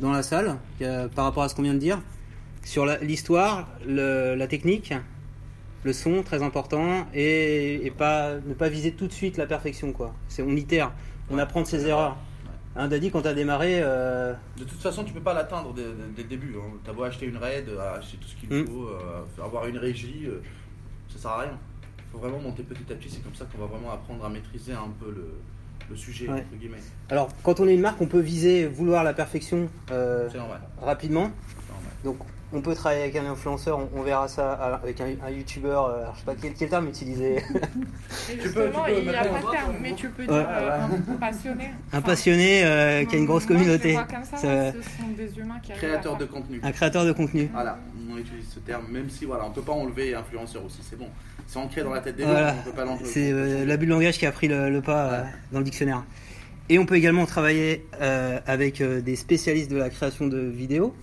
dans la salle, par rapport à ce qu'on vient de dire, sur l'histoire, la technique, le son, très important, et pas, ne pas viser tout de suite la perfection, quoi. On itère, on apprend de ses erreurs. Hein, Dadi, quand t'as démarré... De toute façon, tu peux pas l'atteindre dès le début. Hein. T'as beau acheter une raid, acheter tout ce qu'il faut, avoir une régie, ça sert à rien. Faut vraiment monter petit à petit, c'est comme ça qu'on va vraiment apprendre à maîtriser un peu le sujet, ouais. Entre guillemets. Alors, quand on est une marque, on peut viser, vouloir la perfection rapidement. Donc, on peut travailler avec un influenceur, on verra ça avec un youtubeur, je sais pas quel terme utiliser. Justement, il n'y a pas de terme, mais tu peux dire un passionné. Enfin, un passionné qui a une grosse communauté. Comme ça, ce sont des humains qui créateur de contenu. Un créateur de contenu. Voilà, on utilise ce terme, même si on ne peut pas enlever influenceur aussi, c'est bon. C'est ancré dans la tête des gens, on peut pas l'enlever. C'est l'abus de langage qui a pris le pas dans le dictionnaire. Et on peut également travailler avec des spécialistes de la création de vidéos.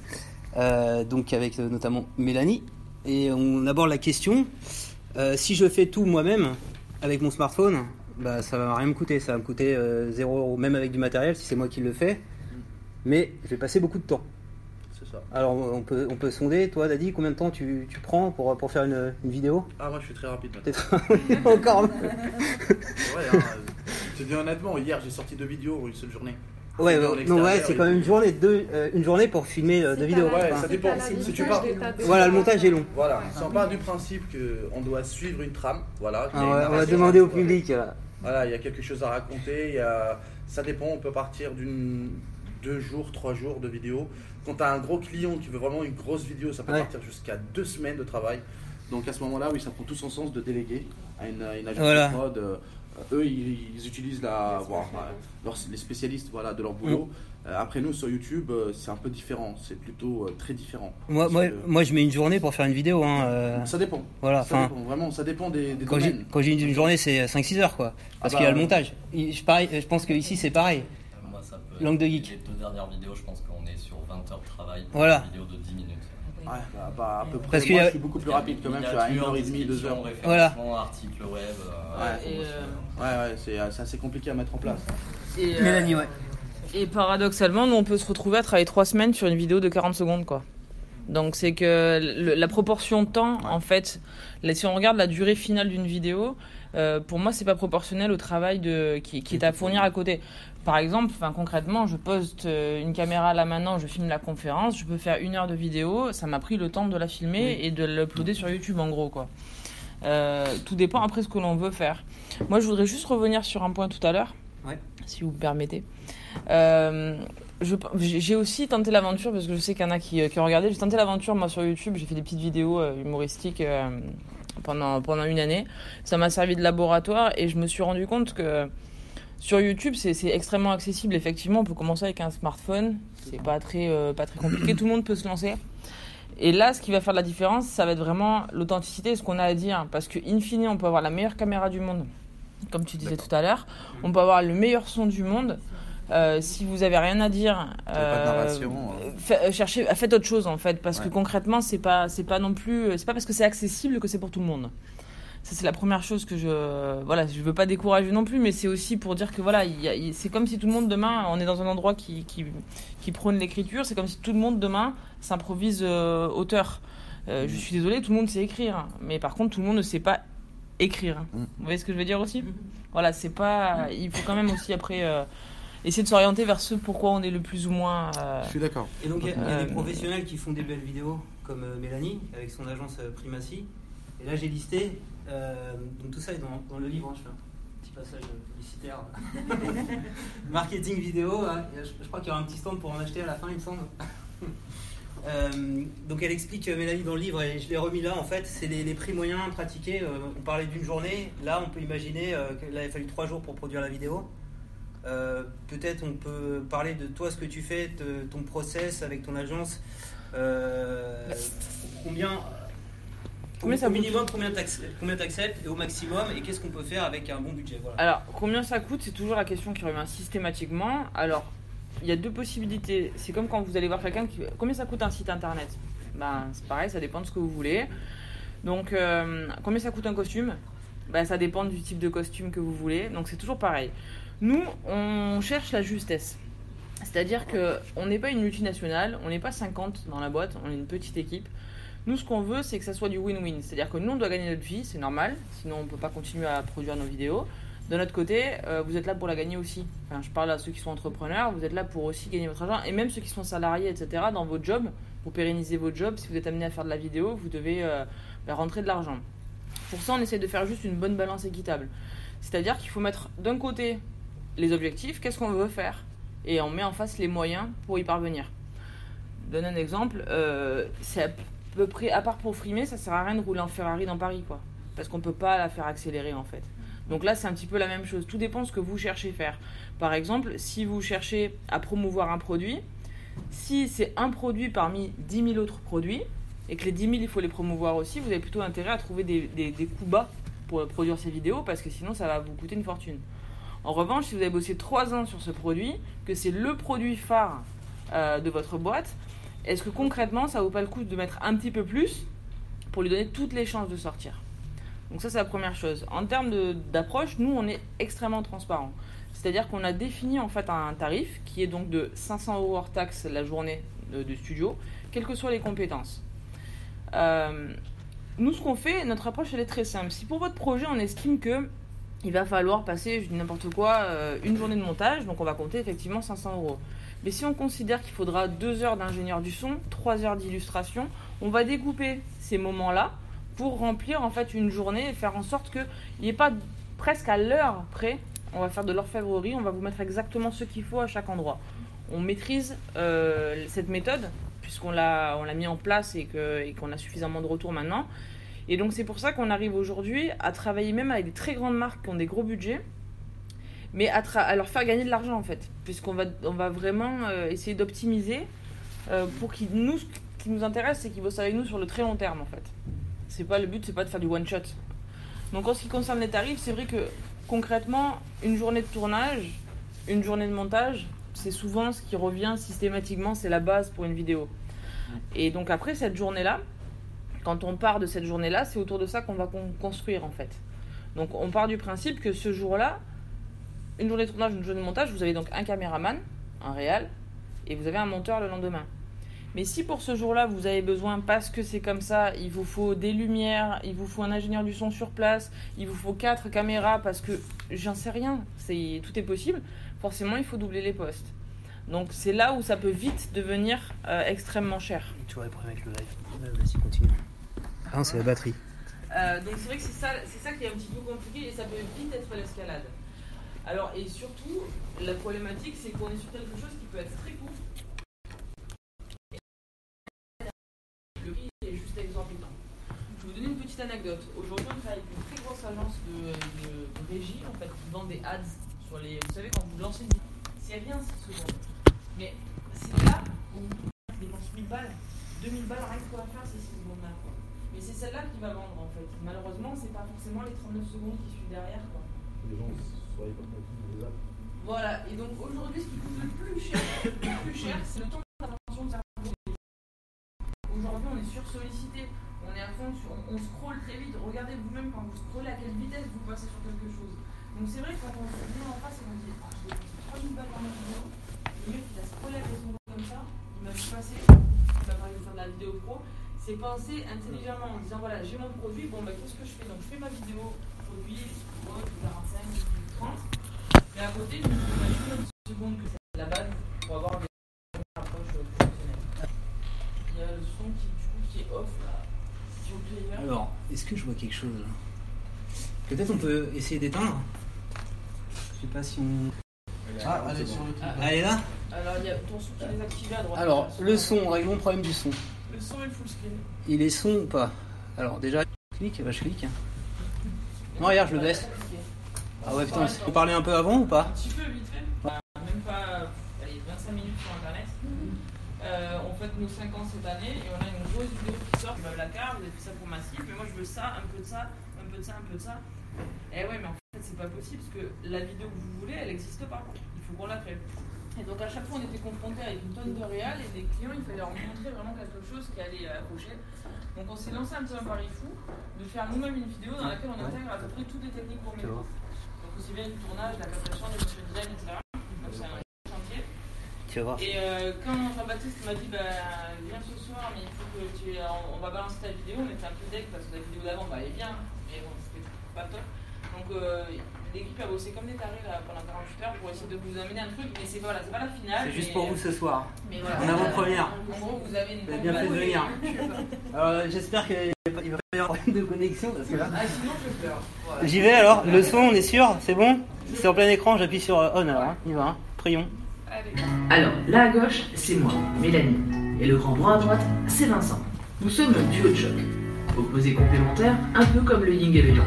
Donc avec notamment Mélanie, et on aborde la question si je fais tout moi-même avec mon smartphone, bah, ça va rien me coûter, ça va me coûter 0€, même avec du matériel si c'est moi qui le fais, mais je vais passer beaucoup de temps. C'est ça. Alors on peut sonder, toi Dadi, combien de temps tu prends pour faire une vidéo? Ah, moi je suis très rapide. Encore. Ouais, je te dis honnêtement, hier j'ai sorti 2 vidéos en une seule journée. Ouais, non, ouais, c'est quand même une journée pour filmer 2 vidéos. Ouais, ça dépend. Si tu pars, voilà, le montage est long. Voilà, ouais, si on part du principe qu'on doit suivre une trame, voilà. On va demander au public. Voilà, il y a quelque chose à raconter. Ça dépend. On peut partir 2 jours, 3 jours de vidéo. Quand tu as un gros client qui veut vraiment une grosse vidéo, ça peut partir jusqu'à 2 semaines de travail. Donc à ce moment-là, oui, ça prend tout son sens de déléguer à une agence de mode. Eux, ils utilisent les spécialistes de leur boulot. Après, nous, sur YouTube, c'est un peu différent. C'est plutôt très différent. Moi, je mets une journée pour faire une vidéo. Hein, ça dépend. Voilà, ça dépend. Vraiment, ça dépend des domaines. Quand j'ai une journée, c'est 5-6 heures. Quoi, parce qu'il y a le montage. Je pense qu'ici, c'est pareil. Moi, ça peut Langue de geek. Les 2 dernières vidéos, je pense qu'on est sur 20 heures de travail. Voilà. Une vidéo de 10 minutes. Ouais, à peu près. Parce que moi, je suis beaucoup plus rapide quand même, je suis à 1h30, 2h. Voilà. Article web. C'est assez compliqué à mettre en place. Mélanie, Et paradoxalement, nous on peut se retrouver à travailler 3 semaines sur une vidéo de 40 secondes, quoi. Donc c'est que la proportion de temps, en fait, si on regarde la durée finale d'une vidéo, pour moi c'est pas proportionnel au travail qui est à fournir à côté. Par exemple, concrètement, je poste une caméra là maintenant, je filme la conférence, je peux faire 1 heure de vidéo, ça m'a pris le temps de la filmer et de l'uploader sur YouTube en gros, quoi. Tout dépend après ce que l'on veut faire. Moi, je voudrais juste revenir sur un point tout à l'heure, si vous me permettez. J'ai aussi tenté l'aventure, parce que je sais qu'il y en a qui ont regardé, j'ai tenté l'aventure moi sur YouTube, j'ai fait des petites vidéos humoristiques pendant 1 année. Ça m'a servi de laboratoire et je me suis rendu compte que sur YouTube, c'est extrêmement accessible. Effectivement, on peut commencer avec un smartphone. C'est pas très compliqué. Tout le monde peut se lancer. Et là, ce qui va faire la différence, ça va être vraiment l'authenticité, ce qu'on a à dire. Parce que, in fine, on peut avoir la meilleure caméra du monde, comme tu disais tout à l'heure. On peut avoir le meilleur son du monde. Si vous avez rien à dire, faites autre chose en fait. Parce que concrètement, c'est pas non plus. C'est pas parce que c'est accessible que c'est pour tout le monde. Ça, c'est la première chose que je veux pas décourager non plus, mais c'est aussi pour dire que c'est comme si tout le monde demain, on est dans un endroit qui prône l'écriture, c'est comme si tout le monde demain s'improvise auteur. Je suis désolée, tout le monde sait écrire, mais par contre tout le monde ne sait pas écrire. Vous voyez ce que je veux dire aussi ? Voilà, c'est pas. Il faut quand même aussi après essayer de s'orienter vers ce pourquoi on est le plus ou moins. Je suis d'accord. Et donc il y a des professionnels qui font des belles vidéos comme Mélanie avec son agence Primacy. Et là j'ai listé. Donc tout ça est dans le livre, hein, je fais un petit passage publicitaire. Marketing vidéo, hein, je crois qu'il y aura un petit stand pour en acheter à la fin, il me semble. Donc elle explique, Mélanie, dans le livre, et je l'ai remis là en fait, c'est les prix moyens pratiqués. On parlait d'une journée, là on peut imaginer qu'il a fallu 3 jours pour produire la vidéo. Peut-être on peut parler de toi, ce que tu fais, ton process avec ton agence. Combien ça coûte ? Au minimum, combien t'acceptes et au maximum, et qu'est-ce qu'on peut faire avec un bon budget, voilà. Alors, combien ça coûte, c'est toujours la question qui revient systématiquement. Alors, il y a 2 possibilités. C'est comme quand vous allez voir quelqu'un qui... Combien ça coûte un site internet ? Ben, c'est pareil, ça dépend de ce que vous voulez. Donc, combien ça coûte un costume ? Ben, ça dépend du type de costume que vous voulez. Donc, c'est toujours pareil. Nous, on cherche la justesse. C'est-à-dire qu'on n'est pas une multinationale, on n'est pas 50 dans la boîte, on est une petite équipe. Nous, ce qu'on veut, c'est que ça soit du win-win. C'est-à-dire que nous, on doit gagner notre vie, c'est normal, sinon on ne peut pas continuer à produire nos vidéos. De notre côté, vous êtes là pour la gagner aussi. Enfin, je parle à ceux qui sont entrepreneurs, vous êtes là pour aussi gagner votre argent. Et même ceux qui sont salariés, etc., dans vos jobs, pour pérenniser vos jobs, si vous êtes amené à faire de la vidéo, vous devez rentrer de l'argent. Pour ça, on essaie de faire juste une bonne balance équitable. C'est-à-dire qu'il faut mettre d'un côté les objectifs, qu'est-ce qu'on veut faire, et on met en face les moyens pour y parvenir. Je donne un exemple, c'est à peu près, à part pour frimer, ça sert à rien de rouler en Ferrari dans Paris, quoi, parce qu'on peut pas la faire accélérer en fait. Donc là, c'est un petit peu la même chose. Tout dépend de ce que vous cherchez à faire. Par exemple, si vous cherchez à promouvoir un produit, si c'est un produit parmi 10 000 autres produits, et que les 10 000, il faut les promouvoir aussi, vous avez plutôt intérêt à trouver des coups bas pour produire ces vidéos, parce que sinon, ça va vous coûter une fortune. En revanche, si vous avez bossé 3 ans sur ce produit, que c'est le produit phare de votre boîte, est-ce que concrètement, ça vaut pas le coup de mettre un petit peu plus pour lui donner toutes les chances de sortir ? Donc ça, c'est la première chose. En termes d'approche, nous, on est extrêmement transparent. C'est-à-dire qu'on a défini en fait un tarif qui est donc de 500 € hors taxe la journée de studio, quelles que soient les compétences. Nous, ce qu'on fait, notre approche, elle est très simple. Si pour votre projet, on estime qu'il va falloir passer, je dis n'importe quoi, une journée de montage, donc on va compter effectivement 500 €. Mais si on considère qu'il faudra 2 heures d'ingénieur du son, 3 heures d'illustration, on va découper ces moments-là pour remplir en fait une journée et faire en sorte qu'il n'y ait pas presque à l'heure près. On va faire de l'orfèvrerie, on va vous mettre exactement ce qu'il faut à chaque endroit. On maîtrise cette méthode puisqu'on l'a mis en place et qu'on a suffisamment de retours maintenant. Et donc c'est pour ça qu'on arrive aujourd'hui à travailler même avec des très grandes marques qui ont des gros budgets, mais à leur faire gagner de l'argent en fait, puisqu'on va vraiment essayer d'optimiser pour qu'ils nous, ce qui nous intéresse, c'est qu'ils bossent avec nous sur le très long terme en fait. C'est pas le but, c'est pas de faire du one shot. Donc en ce qui concerne les tarifs, c'est vrai que concrètement, une journée de tournage, une journée de montage, c'est souvent ce qui revient systématiquement, c'est la base pour une vidéo. Et donc après cette journée-là, quand on part de cette journée-là, c'est autour de ça qu'on va construire en fait. Donc on part du principe que ce jour-là, une journée de tournage, une journée de montage, vous avez donc un caméraman, un réal, et vous avez un monteur le lendemain. Mais si pour ce jour-là, vous avez besoin, parce que c'est comme ça, il vous faut des lumières, il vous faut un ingénieur du son sur place, il vous faut 4 caméras parce que j'en sais rien, tout est possible, forcément il faut doubler les postes. Donc c'est là où ça peut vite devenir extrêmement cher. Tu vois le problème avec le live, vas-y continue. Ah non, c'est la batterie. Donc c'est vrai que c'est ça qui est un petit peu compliqué et ça peut vite être l'escalade. Alors et surtout, la problématique c'est qu'on est sur quelque chose qui peut être très court. Le prix est juste exorbitant. Je vais vous donner une petite anecdote. Aujourd'hui on travaille avec une très grosse agence de régie en fait, qui vend des ads sur les... Vous savez quand vous lancez une vidéo, c'est rien 6 secondes. Mais c'est là où on dépense 1000 balles, 2000 balles, rien qu'on va faire ces 6 secondes là. Mais c'est celle-là qui va vendre en fait. Malheureusement, c'est pas forcément les 39 secondes qui suivent derrière quoi. Les gens ne soient pas contents des apps. Voilà, et donc aujourd'hui, ce qui coûte le plus cher, c'est le temps d'intervention de cerveau. Aujourd'hui, on est sursollicité, on est à fond sur. On scrolle très vite. Regardez vous-même quand vous scrollez à quelle vitesse vous passez sur quelque chose. Donc c'est vrai que quand on se met en face et qu'on dit ah, je vais passer 3000 balles dans ma vidéo, le mec qui a scrollé à son nom comme ça, il m'a vu passer, il va parler de faire de la vidéo pro. C'est penser intelligemment en disant voilà, j'ai mon produit, bon bah qu'est-ce que je fais? Donc je fais ma vidéo produit, 45, 30, mais à côté je me fais une seconde que c'est la base pour avoir des approches professionnelles. Il y a le son qui est off là, si vous voulez. Alors, est-ce que je vois quelque chose là? Peut-être on peut essayer d'éteindre. Je sais pas si on... Ah, allez, bon. Sur le truc. Ah, allez là. Alors il y a ton son qui est désactivé à droite. Alors, le son, réglons le problème du son. Le son est full screen. Il est son ou pas? Alors déjà, je clique. Non, regarde, je le baisse. Ah ouais, putain, faut parler un peu avant ou pas? Un petit peu, vite fait. Même pas, allez, 25 minutes sur Internet. On fête nos 5 ans cette année et on a une grosse vidéo qui sort. La carte, vous avez fait ça pour Massif, mais moi je veux ça, un peu de ça, un peu de ça, un peu de ça. Eh ouais, mais en fait, c'est pas possible parce que la vidéo que vous voulez, elle n'existe pas. Il faut qu'on la crée. Et donc à chaque fois on était confronté avec une tonne de réal et des clients, il fallait leur montrer vraiment quelque chose qui allait accrocher. Donc on s'est lancé un petit peu un pari fou de faire nous-mêmes une vidéo dans laquelle on intègre à peu près toutes les techniques pour métro. Donc aussi bien le tournage, la captation, les motion design, etc. Donc c'est un chantier. Tu vas voir. Et quand Jean-Baptiste m'a dit bah, viens ce soir, mais il faut que tu... on va balancer ta vidéo, on était un peu deg parce que la vidéo d'avant, bah, elle est bien, mais bon, c'était pas top. Donc l'équipe a bossé comme des tarés là, pendant 48 heures pour essayer de vous amener un truc, mais c'est voilà, c'est pas la finale. C'est juste pour vous ce soir. Mais voilà, en avant-première. En gros, vous avez une bonne bien fait de venir. Alors j'espère qu'il va pas y avoir de connexion parce que là. Ah sinon je pleure. Voilà. J'y vais alors. Le son, on est sûr, c'est bon. C'est en plein écran, j'appuie sur on alors. Hein. Il va. Hein. Prions. Alors, là à gauche, c'est moi, Mélanie, et le grand bras à droite, c'est Vincent. Nous sommes un duo de choc, opposés complémentaires, un peu comme le yin et le yang.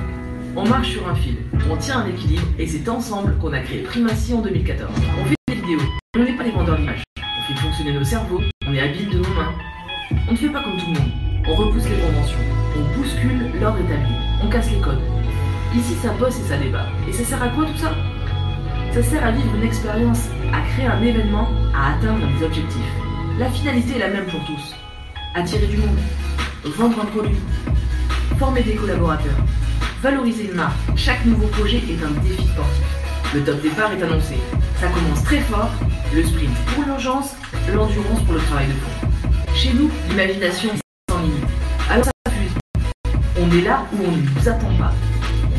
On marche sur un fil, on tient un équilibre, et c'est ensemble qu'on a créé Primacy en 2014. On fait des vidéos, on n'est pas des vendeurs d'images, on fait fonctionner nos cerveaux, on est habiles de nos mains. On ne fait pas comme tout le monde, on repousse les conventions, on bouscule l'ordre établi, on casse les codes. Ici, ça bosse et ça débat. Et ça sert à quoi tout ça ? Ça sert à vivre une expérience, à créer un événement, à atteindre des objectifs. La finalité est la même pour tous. Attirer du monde, vendre un produit, former des collaborateurs, valoriser une marque. Chaque nouveau projet est un défi sportif. Le top départ est annoncé. Ça commence très fort, le sprint pour l'urgence, l'endurance pour le travail de fond. Chez nous, l'imagination est sans limite. Alors ça fuse. On est là où on ne nous attend pas.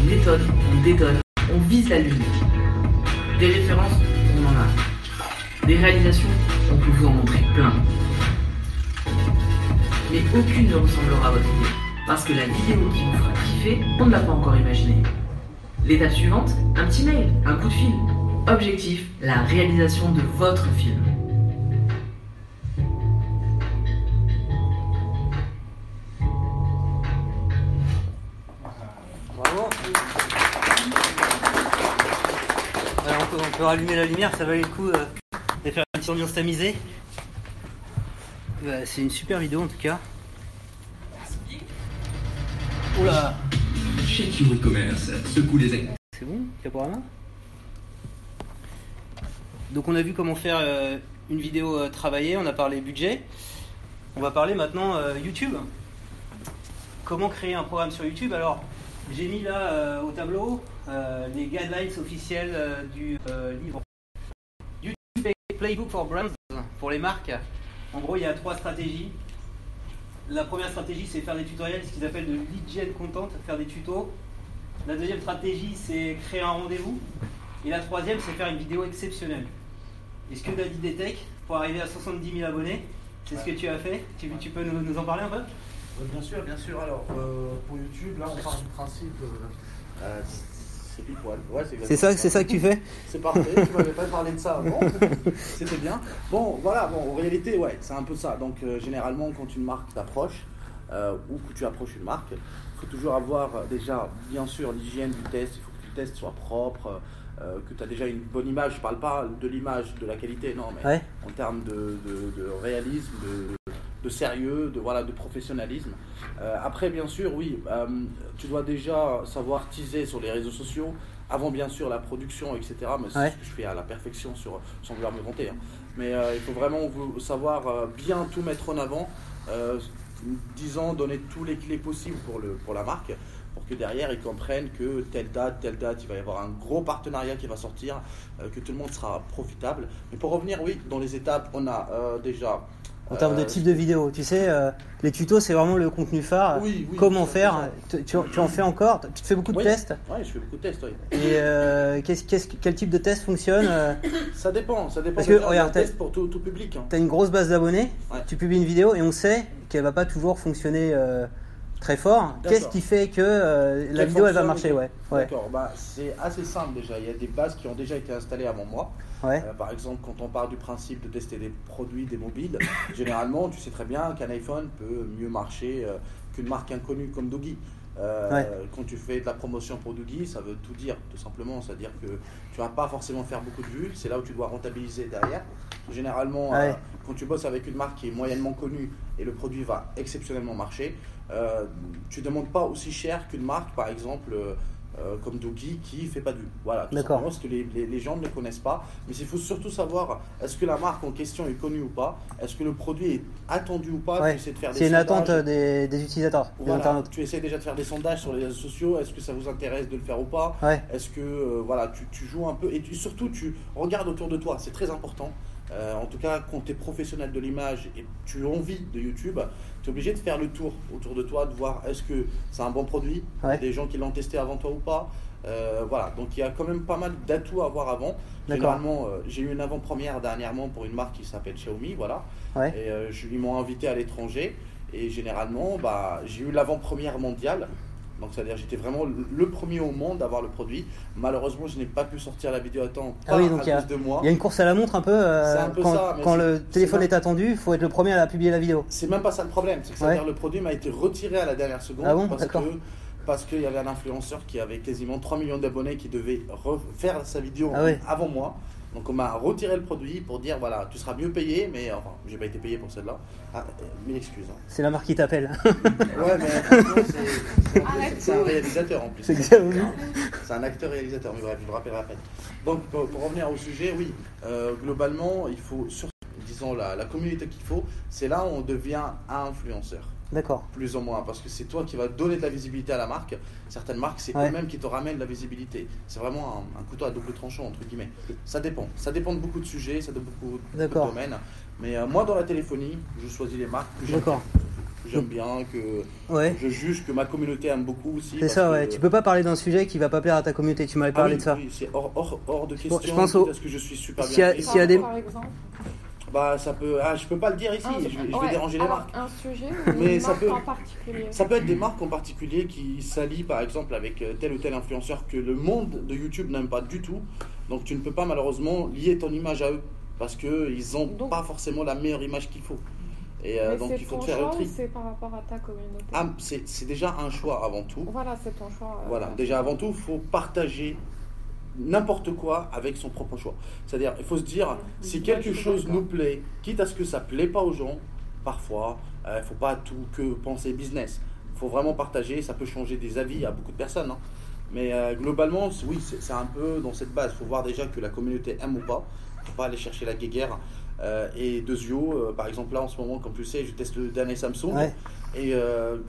On étonne, on détonne, on vise la lune. Des références, on en a. Des réalisations, on peut vous en montrer plein. Mais aucune ne ressemblera à votre idée. Parce que la vidéo qui vous fera kiffer, on ne l'a pas encore imaginée. L'étape suivante, un petit mail, un coup de fil. Objectif, la réalisation de votre film. On peut rallumer la lumière, ça valait le coup de faire une petite ambiance amusée. Bah, c'est une super vidéo en tout cas. Oula. Chez Kiro Commerce, secoue les ailes. C'est bon, Caporama. Donc on a vu comment faire une vidéo travaillée, on a parlé budget. On va parler maintenant YouTube. Comment créer un programme sur YouTube. Alors j'ai mis là au tableau les guidelines officiels du livre YouTube Playbook for Brands, pour les marques. En gros, il y a trois stratégies. La première stratégie, c'est faire des tutoriels, ce qu'ils appellent de lead gen content, faire des tutos. La deuxième stratégie, c'est créer un rendez-vous. Et la troisième, c'est faire une vidéo exceptionnelle. Est-ce que Daddy Detech, pour arriver à 70 000 abonnés, c'est ce que tu as fait? Tu peux nous en parler un peu? Bien sûr, bien sûr. Alors, pour YouTube, là, on part du principe... c'est pile poil. Ouais, c'est ça que tu fais. C'est parfait, tu m'avais pas parlé de ça avant. C'était bien. Bon, voilà, bon, en réalité, ouais, c'est un peu ça. Donc, généralement, quand une marque t'approche, ou que tu approches une marque, il faut toujours avoir déjà, bien sûr, l'hygiène du test. Il faut que le test soit propre, que tu as déjà une bonne image. Je ne parle pas de l'image, de la qualité, non, mais ouais, en termes de réalisme, de sérieux, de professionnalisme. Après, bien sûr, oui, tu dois déjà savoir teaser sur les réseaux sociaux, avant bien sûr la production, etc. Mais c'est ce que je fais à la perfection, sans vouloir me vanter. Hein. Mais il faut vraiment savoir bien tout mettre en avant, disant donner tous les clés possibles pour la marque, pour que derrière ils comprennent que telle date, il va y avoir un gros partenariat qui va sortir, que tout le monde sera profitable. Mais pour revenir, oui, dans les étapes, on a déjà... En termes de type de vidéo, tu sais, les tutos, c'est vraiment le contenu phare. Oui, comment faire? Tu en fais encore? Tu te fais beaucoup de tests? Oui, je fais beaucoup de tests, oui. Et quel type de test fonctionne? Ça dépend. Parce que regarde, tu as un test pour tout public. Hein. Tu as une grosse base d'abonnés, tu publies une vidéo et on sait qu'elle va pas toujours fonctionner très fort. D'accord. Qu'est-ce qui fait que la vidéo, elle va marcher? D'accord, bah, c'est assez simple déjà. Il y a des bases qui ont déjà été installées avant moi. Par exemple, quand on part du principe de tester des produits, des mobiles, généralement, tu sais très bien qu'un iPhone peut mieux marcher qu'une marque inconnue comme Doogee. Quand tu fais de la promotion pour Doogee, ça veut tout dire, tout simplement. C'est-à-dire que tu vas pas forcément faire beaucoup de vues. C'est là où tu dois rentabiliser derrière. Généralement, quand tu bosses avec une marque qui est moyennement connue et le produit va exceptionnellement marcher, tu demandes pas aussi cher qu'une marque, par exemple... comme Doogee qui fait pas de vue. Voilà, tout simplement parce que les gens ne le connaissent pas. Mais il faut surtout savoir, est-ce que la marque en question est connue ou pas? Est-ce que le produit est attendu ou pas? Tu essaies de faire des sondages. C'est une attente des utilisateurs, des internautes. Tu essaies déjà de faire des sondages sur les réseaux sociaux. Est-ce que ça vous intéresse de le faire ou pas? Est-ce que tu joues un peu? Et surtout, tu regardes autour de toi. C'est très important. en tout cas quand tu es professionnel de l'image et tu as envie de YouTube, tu es obligé de faire le tour autour de toi, de voir est-ce que c'est un bon produit, ouais, des gens qui l'ont testé avant toi ou pas. Voilà, donc il y a quand même pas mal d'atouts à avoir avant. Généralement, j'ai eu une avant-première dernièrement pour une marque qui s'appelle Xiaomi, voilà, ouais, et ils m'ont invité à l'étranger. Et généralement, bah, j'ai eu l'avant-première mondiale, donc c'est-à-dire j'étais vraiment le premier au monde à avoir le produit. Malheureusement, je n'ai pas pu sortir la vidéo à temps, ah oui, donc à cause de moi. Il y a une course à la montre un peu, c'est un peu quand le téléphone est attendu, il faut être le premier à publier la vidéo. C'est même pas ça le problème, c'est-à-dire ouais, le produit m'a été retiré à la dernière seconde, ah bon, parce qu'il y avait un influenceur qui avait quasiment 3 millions d'abonnés qui devait refaire sa vidéo avant moi. Donc on m'a retiré le produit pour dire voilà, tu seras mieux payé, mais enfin, j'ai pas été payé pour celle-là. Ah, mille excuses. C'est la marque qui t'appelle. Ouais, mais c'est un réalisateur en plus. C'est un acteur réalisateur, mais bref, je le rappellerai après. Donc pour revenir au sujet, oui, globalement, il faut surtout, disons, la communauté qu'il faut, c'est là où on devient un influenceur. D'accord. Plus ou moins, parce que c'est toi qui vas donner de la visibilité à la marque. Certaines marques, c'est eux-mêmes qui te ramènent de la visibilité. C'est vraiment un couteau à double tranchant, entre guillemets. Ça dépend. Ça dépend de beaucoup de sujets, ça dépend de beaucoup de domaines. Mais moi, dans la téléphonie, je choisis les marques que j'aime. D'accord. J'aime bien, que je juge que ma communauté aime beaucoup aussi. C'est ça, ouais. Tu peux pas parler d'un sujet qui va pas plaire à ta communauté. Tu m'avais parlé de ça. Oui, c'est hors de question. Bon, je pense au... Est-ce que je suis super bien payé ? S'il y a des... Par exemple ? Bah, ça peut, je peux pas le dire ici, je vais déranger les marques. Un sujet ou mais ça peut être des marques en particulier qui s'allient par exemple avec tel ou tel influenceur que le monde de YouTube n'aime pas du tout. Donc tu ne peux pas malheureusement lier ton image à eux parce qu'ils n'ont pas forcément la meilleure image qu'il faut. Et donc il faut faire le tri. C'est par rapport à ta communauté. Ah, c'est déjà un choix avant tout. Voilà, c'est ton choix. Voilà, déjà avant tout, il faut partager n'importe quoi avec son propre choix. C'est-à-dire, il faut se dire, si quelque chose nous plaît, quitte à ce que ça ne plaît pas aux gens, parfois, il ne faut pas tout que penser business. Il faut vraiment partager, ça peut changer des avis à beaucoup de personnes. Hein. Mais globalement, oui, c'est un peu dans cette base. Il faut voir déjà que la communauté aime ou pas. Il ne faut pas aller chercher la guéguerre. Et Dezio, par exemple, là en ce moment, comme tu sais, je teste le dernier Samsung. Ouais. Et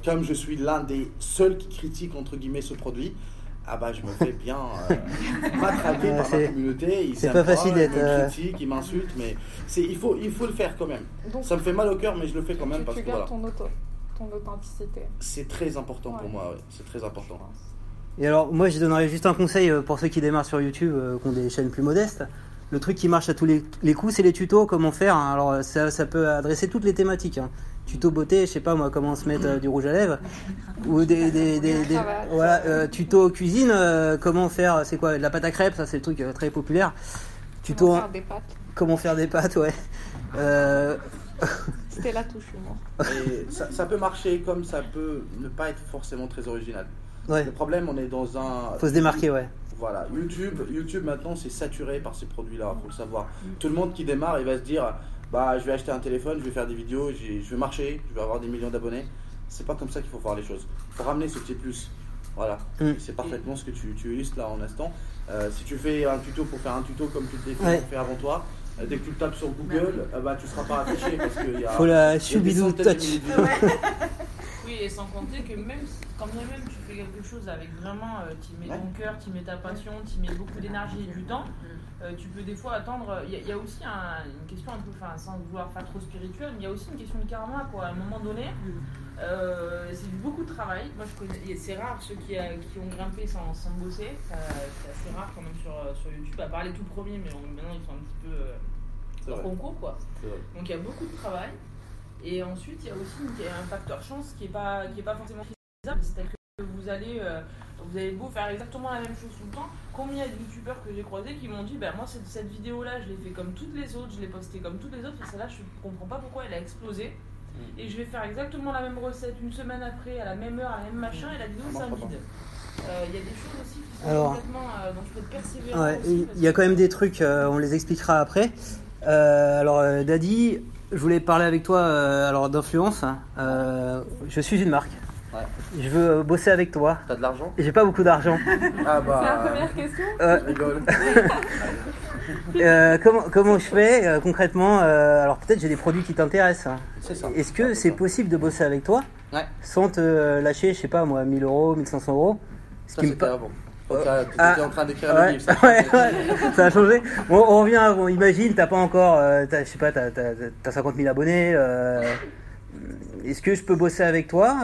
comme je suis l'un des seuls qui critique, entre guillemets, ce produit, ah bah je me fais bien matraquer par ma communauté, ils me critiquent, ils m'insultent, mais il faut le faire quand même. Donc, ça me fait mal au cœur, mais je le fais quand même parce que voilà. Tu gardes ton authenticité. C'est très important pour moi, c'est très important. Et alors moi je donnerais juste un conseil pour ceux qui démarrent sur YouTube, qui ont des chaînes plus modestes. Le truc qui marche à tous les coups, c'est les tutos, comment faire. Hein. Alors ça peut adresser toutes les thématiques. Hein. Tuto beauté, je sais pas moi comment se mettre du rouge à lèvres, ou des voilà, tuto cuisine, comment faire, c'est quoi, de la pâte à crêpes, ça c'est le truc très populaire. Tuto comment faire des pâtes. Comment faire des pâtes, ouais. C'était la touche moi. Et ça peut marcher comme ça peut ne pas être forcément très original. Ouais. Le problème, on est dans un. Faut se démarquer, ouais. Voilà, YouTube maintenant c'est saturé par ces produits-là, faut le savoir. Tout le monde qui démarre, il va se dire. Bah, je vais acheter un téléphone, je vais faire des vidéos, je vais marcher, je vais avoir des millions d'abonnés. C'est pas comme ça qu'il faut voir les choses. Il faut ramener ce petit plus. Voilà, c'est parfaitement ce que tu illustres là en instant. Si tu fais un tuto pour faire un tuto comme tu l'as fait avant toi, dès que tu tapes sur Google, bah, tu seras pas affiché parce qu'il y a. Faut la subidou touch. Oui, et sans compter que même quand même tu fais quelque chose avec vraiment, tu mets ton cœur, tu mets ta passion, tu mets beaucoup d'énergie et du temps, tu peux des fois attendre. Il y a aussi une question un peu, enfin, sans vouloir faire trop spirituel, mais il y a aussi une question de karma, quoi. À un moment donné, c'est beaucoup de travail. Moi, je connais, c'est rare ceux qui ont grimpé sans bosser. C'est assez rare quand même sur YouTube, à part les tout premiers, mais maintenant ils sont un petit peu hors concours, quoi. Donc il y a beaucoup de travail. Et ensuite, il y a aussi un facteur chance qui est pas forcément réalisable. C'est-à-dire que vous allez beau faire exactement la même chose tout le temps. Combien de youtubeurs que j'ai croisés qui m'ont dit moi, cette vidéo-là, je l'ai fait comme toutes les autres, je l'ai postée comme toutes les autres, et celle-là, je comprends pas pourquoi elle a explosé. Et je vais faire exactement la même recette une semaine après, à la même heure, à la même machin, et la vidéo, c'est un vide. Il y a des choses aussi qui sont complètement. Donc, il faut être persévérant. Il y a quand même des trucs, on les expliquera après. Alors, Dadi. Je voulais parler avec toi d'influence. Je suis une marque. Ouais. Je veux bosser avec toi. T'as de l'argent ? J'ai pas beaucoup d'argent. Ah bah... C'est la première question ? Je rigole. Comment je fais concrètement Alors peut-être j'ai des produits qui t'intéressent. C'est ça. Est-ce que c'est possible de bosser avec toi sans te lâcher, je sais pas moi, 1000 euros, 1500 euros ? Ce qui me paraît avant. Oh, t'étais en train d'écrire le livre, ça. Ça a changé. Bon, on revient, on imagine, t'as pas encore, je sais pas, t'as 50 000 abonnés. Est-ce que je peux bosser avec toi,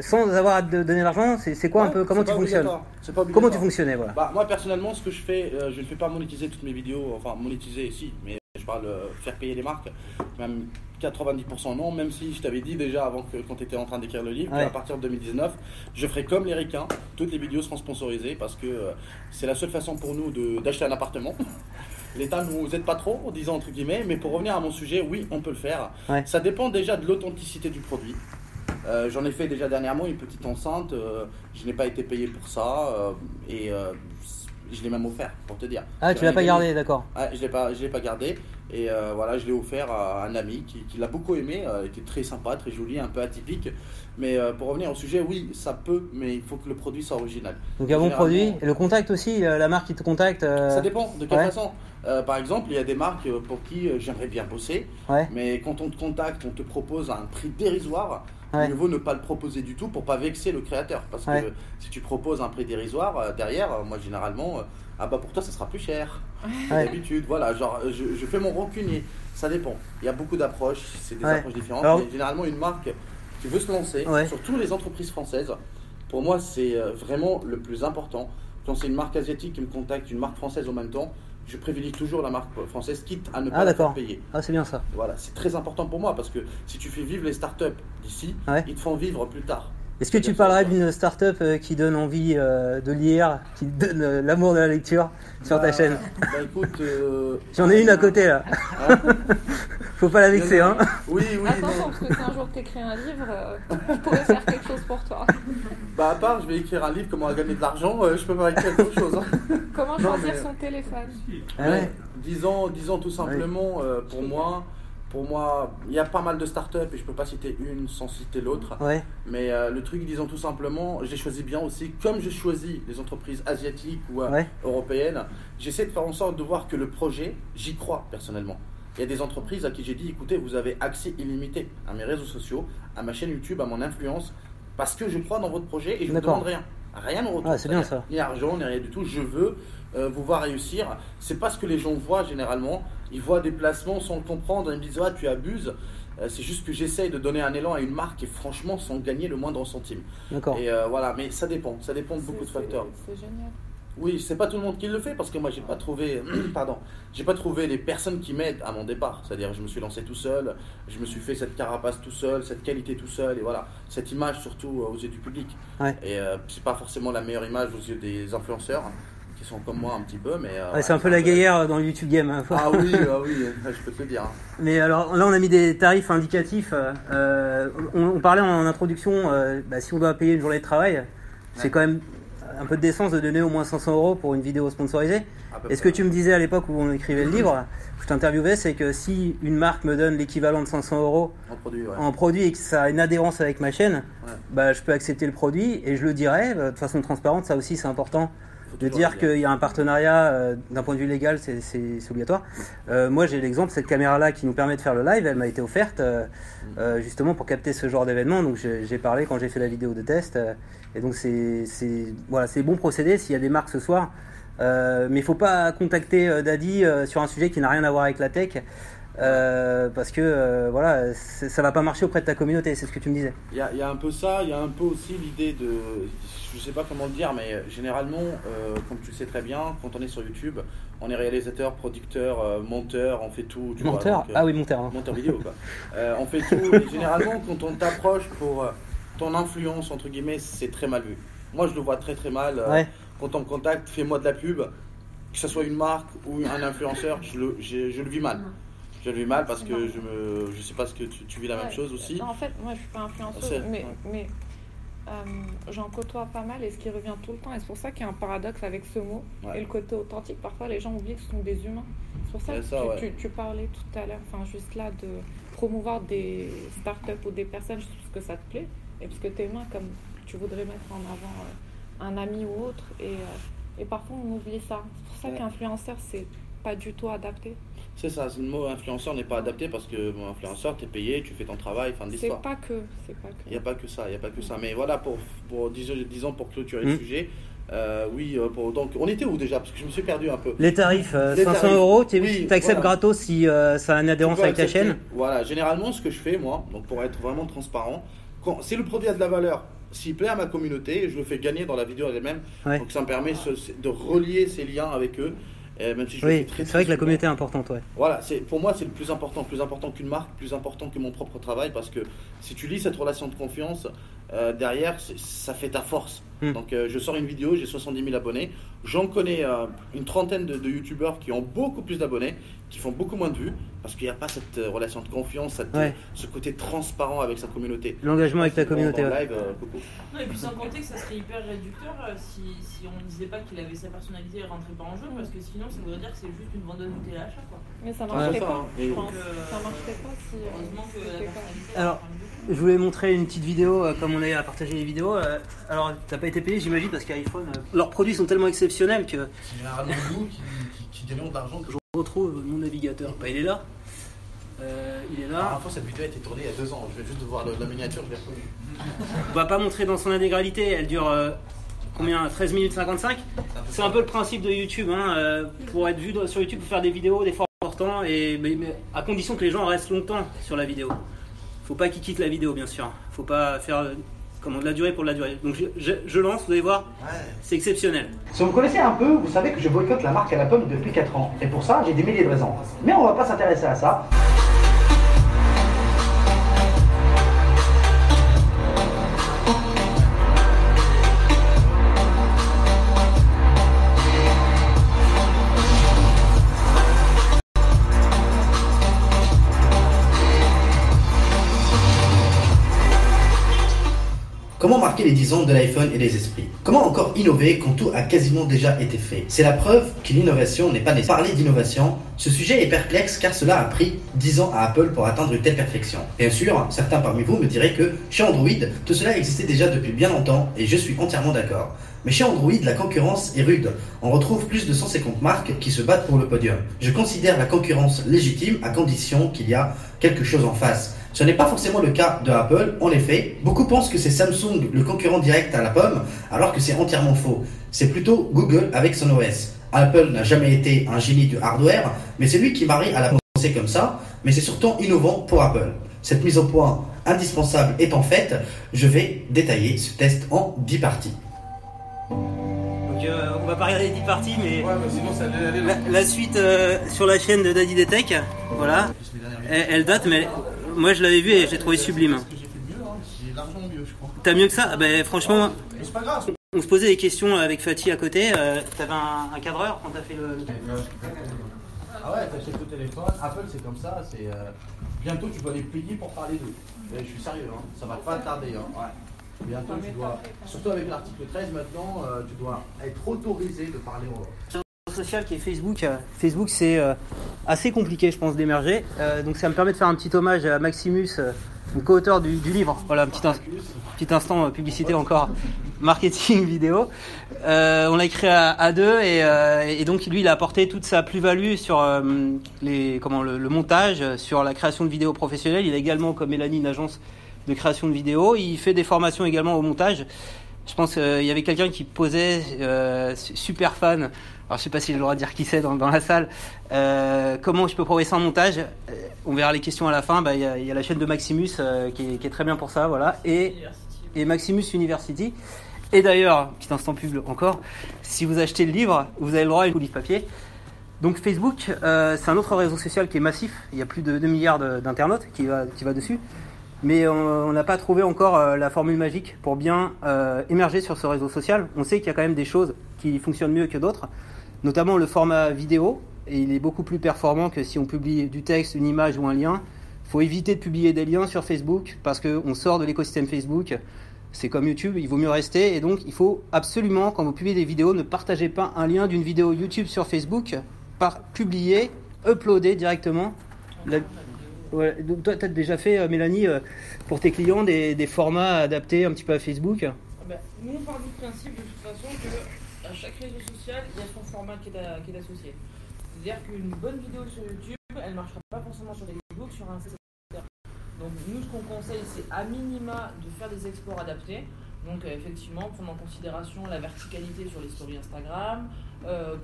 sans avoir à te donner l'argent? C'est quoi un peu, comment tu fonctionnes? Comment tu fonctionnais, voilà. Bah, moi personnellement, ce que je fais, je ne fais pas monétiser toutes mes vidéos, enfin monétiser si, mais je parle faire payer les marques, même 90% non, même si je t'avais dit déjà avant que quand tu étais en train d'écrire le livre, à partir de 2019, je ferai comme les ricains, toutes les vidéos seront sponsorisées parce que c'est la seule façon pour nous d'acheter un appartement. L'État ne nous aide pas trop, en disant entre guillemets, mais pour revenir à mon sujet, oui, on peut le faire. Ouais. Ça dépend déjà de l'authenticité du produit. J'en ai fait déjà dernièrement une petite enceinte, je n'ai pas été payé pour ça et je l'ai même offert, pour te dire. Ah, tu l'as pas gardé, d'accord. Ah, je l'ai pas gardé et voilà, je l'ai offert à un ami qui l'a beaucoup aimé, était très sympa, très joli, un peu atypique. Mais pour revenir au sujet, oui, ça peut, mais il faut que le produit soit original. Donc un bon produit, et le contact aussi, la marque qui te contacte. Ça dépend de quelle façon. Par exemple, il y a des marques pour qui j'aimerais bien bosser, mais quand on te contacte, on te propose un prix dérisoire. Il vaut ne pas le proposer du tout pour pas vexer le créateur, parce que si tu proposes un prix dérisoire derrière, moi généralement, ah bah pour toi ça sera plus cher. D'habitude, voilà, genre je fais mon rancunier. Ça dépend. Il y a beaucoup d'approches, c'est des approches différentes. Alors, mais généralement une marque qui veut se lancer, surtout les entreprises françaises, pour moi c'est vraiment le plus important. Quand c'est une marque asiatique qui me contacte, une marque française en même temps, je privilégie toujours la marque française, quitte à ne pas la faire payer. Ah, c'est bien ça. Voilà, c'est très important pour moi parce que si tu fais vivre les startups d'ici, ils te font vivre plus tard. Est-ce que tu parlerais d'une startup qui donne envie de lire, qui donne l'amour de la lecture sur ta chaîne? Bah écoute, j'en ai une à côté là. Hein. Faut pas la vexer, hein. Oui. Attention, parce que si un jour tu écris un livre, je pourrais faire quelque chose pour toi. Bah à part, je vais écrire un livre comment gagner de l'argent, je peux faire quelque chose. Hein. Comment choisir son téléphone. Disons tout simplement, pour moi, il y a pas mal de startups et je peux pas citer une sans citer l'autre. Mais le truc, disons tout simplement, j'ai choisi bien aussi, comme je choisis les entreprises asiatiques ou européennes, j'essaie de faire en sorte de voir que le projet, j'y crois personnellement. Il y a des entreprises à qui j'ai dit, écoutez, vous avez accès illimité à mes réseaux sociaux, à ma chaîne YouTube, à mon influence, parce que je crois dans votre projet et je ne demande rien. Rien en retour. C'est bien ça. Ni argent, ni rien du tout. Je veux vous voir réussir. C'est pas ce que les gens voient généralement. Ils voient des placements sans le comprendre. Ils me disent, ah, tu abuses. C'est juste que j'essaye de donner un élan à une marque et franchement, sans gagner le moindre centime. D'accord. Et voilà, mais ça dépend. Ça dépend de beaucoup de facteurs. C'est génial. Oui, c'est pas tout le monde qui le fait parce que moi j'ai pas trouvé, j'ai pas trouvé les personnes qui m'aident à mon départ. C'est-à-dire, je me suis lancé tout seul, je me suis fait cette carapace tout seul, cette qualité tout seul, et voilà, cette image surtout aux yeux du public. Et c'est pas forcément la meilleure image aux yeux des influenceurs qui sont comme moi un petit peu, mais c'est un peu la guéguerre dans le YouTube game. Hein. Ah oui, je peux te le dire. Mais alors là, on a mis des tarifs indicatifs. On parlait en introduction, si on doit payer une journée de travail, c'est quand même un peu de décence de donner au moins 500 € pour une vidéo sponsorisée. Et ce que tu me disais à l'époque où on écrivait le livre, où je t'interviewais, c'est que si une marque me donne l'équivalent de 500 € en produit et que ça a une adhérence avec ma chaîne, je peux accepter le produit et je le dirai de façon transparente. Ça aussi, c'est important de dire qu'il y a un partenariat. D'un point de vue légal, c'est obligatoire. Moi, j'ai l'exemple, cette caméra-là qui nous permet de faire le live, elle m'a été offerte justement pour capter ce genre d'événement. Donc, j'ai parlé quand j'ai fait la vidéo de test. Et donc, c'est bon procédé s'il y a des marques ce soir. Mais il ne faut pas contacter Dadi sur un sujet qui n'a rien à voir avec la tech. Parce que ça va pas marcher auprès de ta communauté, c'est ce que tu me disais. Il y a un peu ça, il y a un peu aussi l'idée de, je sais pas comment le dire, mais généralement, comme tu le sais très bien, quand on est sur YouTube, on est réalisateur, producteur, monteur, on fait tout. Monteur ? Ah oui, monteur. Hein. Monteur vidéo, quoi. On fait tout, et généralement, quand on t'approche pour ton influence, entre guillemets, c'est très mal vu. Moi, je le vois très très mal. Quand on me contacte, fais-moi de la pub, que ce soit une marque ou un influenceur, je le vis mal. Je lui ai mal parce que je sais pas ce que tu vis la même chose aussi. Non, en fait, moi je suis pas influenceuse, mais j'en côtoie pas mal et ce qui revient tout le temps. Et c'est pour ça qu'il y a un paradoxe avec ce mot et le côté authentique. Parfois, les gens oublient que ce sont des humains. C'est pour ça que tu parlais tout à l'heure, enfin juste là, de promouvoir des startups ou des personnes juste parce que ça te plaît et parce que t'es humain, comme tu voudrais mettre en avant un ami ou autre. Et parfois, on oublie ça. C'est pour ça qu'influenceur, c'est pas du tout adapté. C'est ça, le mot influenceur n'est pas adapté parce que bon, influenceur, t'es payé, tu fais ton travail, fin de l'histoire. C'est pas que. Il n'y a pas que ça. Mais voilà, pour disons pour clôturer le sujet, Oui, donc on était où déjà? Parce que je me suis perdu un peu. Les tarifs, 500 euros, tu acceptes gratos si ça a une adhérence avec ta chaîne. Voilà, généralement ce que je fais moi, donc pour être vraiment transparent, quand, si le produit a de la valeur, s'il plaît à ma communauté, je le fais gagner dans la vidéo elle-même. Ouais. Donc ça me permet de relier ces liens avec eux. Même si je oui, c'est vrai que la communauté est importante. Ouais. Voilà, pour moi c'est le plus important qu'une marque, plus important que mon propre travail, parce que si tu lis cette relation de confiance, derrière ça fait ta force. Donc je sors une vidéo, j'ai 70 000 abonnés, j'en connais une trentaine de youtubeurs qui ont beaucoup plus d'abonnés, qui font beaucoup moins de vues, parce qu'il n'y a pas cette relation de confiance, ce côté transparent avec sa communauté. L'engagement avec ta communauté. Live, non, et puis sans compter que ça serait hyper réducteur si on ne disait pas qu'il avait sa personnalité et rentrait pas en jeu, parce que sinon ça voudrait dire que c'est juste une vendeuse de téléachat. Mais ça marcherait pas. Ça marcherait pas si. Heureusement que la personnalité. Alors, je voulais montrer une petite vidéo, comme on est à partager les vidéos. Alors, t'as pas été payé, j'imagine, parce qu'iPhone, leurs produits sont tellement exceptionnels que. C'est un goût qui délions de l'argent que je retrouve mon navigateur. Bah, il est là. Il est là. Alors, cette vidéo a été tournée il y a 2 ans. Je vais juste voir la miniature, je l'ai reconnue. On va pas montrer dans son intégralité. Elle dure combien, 13 minutes 55. C'est un peu le principe de YouTube. Hein. Pour être vu sur YouTube, pour faire des vidéos, des fois importants, mais à condition que les gens restent longtemps sur la vidéo. Faut pas qu'ils quittent la vidéo, bien sûr. Faut pas faire. Comment de la durée pour de la durée. Donc je lance, vous allez voir, c'est exceptionnel. Si vous me connaissez un peu, vous savez que je boycotte la marque à la pomme depuis 4 ans. Et pour ça, j'ai des milliers de raisons. Mais on va pas s'intéresser à ça. Comment marquer les 10 ans de l'iPhone et des esprits? Comment encore innover quand tout a quasiment déjà été fait? C'est la preuve que l'innovation n'est pas nécessaire. Parler d'innovation, ce sujet est perplexe car cela a pris 10 ans à Apple pour atteindre une telle perfection. Bien sûr, certains parmi vous me diraient que chez Android, tout cela existait déjà depuis bien longtemps et je suis entièrement d'accord. Mais chez Android, la concurrence est rude. On retrouve plus de 150 marques qui se battent pour le podium. Je considère la concurrence légitime à condition qu'il y a quelque chose en face. Ce n'est pas forcément le cas de Apple, en effet. Beaucoup pensent que c'est Samsung le concurrent direct à la pomme, alors que c'est entièrement faux. C'est plutôt Google avec son OS. Apple n'a jamais été un génie du hardware, mais c'est lui qui marie à la pensée comme ça, mais c'est surtout innovant pour Apple. Cette mise au point indispensable étant faite, je vais détailler ce test en 10 parties. Donc on va pas regarder les 10 parties, mais sinon ça allait la suite sur la chaîne de Daddy Detech, voilà. Elle date, mais... Moi je l'avais vu et je l'ai trouvé sublime. C'est ce que j'ai fait mieux, hein. J'ai largement mieux, je crois. T'as mieux que ça? Ben franchement, c'est pas grave. On se posait des questions avec Fatih à côté. T'avais un cadreur quand t'as fait le. Ah ouais, t'achètes le téléphone. Apple c'est comme ça, c'est. Bientôt tu vas les payer pour parler d'eux. Je suis sérieux, hein. Ça va pas tarder. Hein. Ouais. Bientôt tu dois. Surtout avec l'article 13 maintenant, tu dois être autorisé de parler aux. Social qui est Facebook. Facebook c'est assez compliqué je pense d'émerger, donc ça me permet de faire un petit hommage à Maximus, co-auteur du livre. Voilà, un petit instant publicité encore, marketing vidéo. On l'a écrit à deux et donc lui il a apporté toute sa plus-value sur le montage, sur la création de vidéos professionnelles. Il a également comme Mélanie une agence de création de vidéos, il fait des formations également au montage. Je pense qu'il y avait quelqu'un qui posait, super fan, alors je sais pas si j'ai le droit de dire qui c'est dans la salle, comment je peux progresser en montage, on verra les questions à la fin. Il y a la chaîne de Maximus qui est très bien pour ça, voilà, et Maximus University. Et d'ailleurs, petit instant pub encore, si vous achetez le livre, vous avez le droit à une livre papier. Donc Facebook, c'est un autre réseau social qui est massif, il y a plus de 2 milliards d'internautes qui va dessus. Mais on n'a pas trouvé encore la formule magique pour bien émerger sur ce réseau social. On sait qu'il y a quand même des choses qui fonctionnent mieux que d'autres, notamment le format vidéo. Et il est beaucoup plus performant que si on publie du texte, une image ou un lien. Il faut éviter de publier des liens sur Facebook parce qu'on sort de l'écosystème Facebook. C'est comme YouTube, il vaut mieux rester. Et donc, il faut absolument, quand vous publiez des vidéos, ne partagez pas un lien d'une vidéo YouTube sur Facebook. Publiez, uploadez directement la... Ouais, donc toi, tu as déjà fait, Mélanie, pour tes clients, des formats adaptés un petit peu à Facebook? Nous, on part du principe, de toute façon, que à chaque réseau social, il y a son format qui est associé. C'est-à-dire qu'une bonne vidéo sur YouTube, elle ne marchera pas forcément sur Facebook, sur Instagram. Donc, nous, ce qu'on conseille, c'est à minima de faire des exports adaptés. Donc effectivement, prendre en considération la verticalité sur les stories Instagram,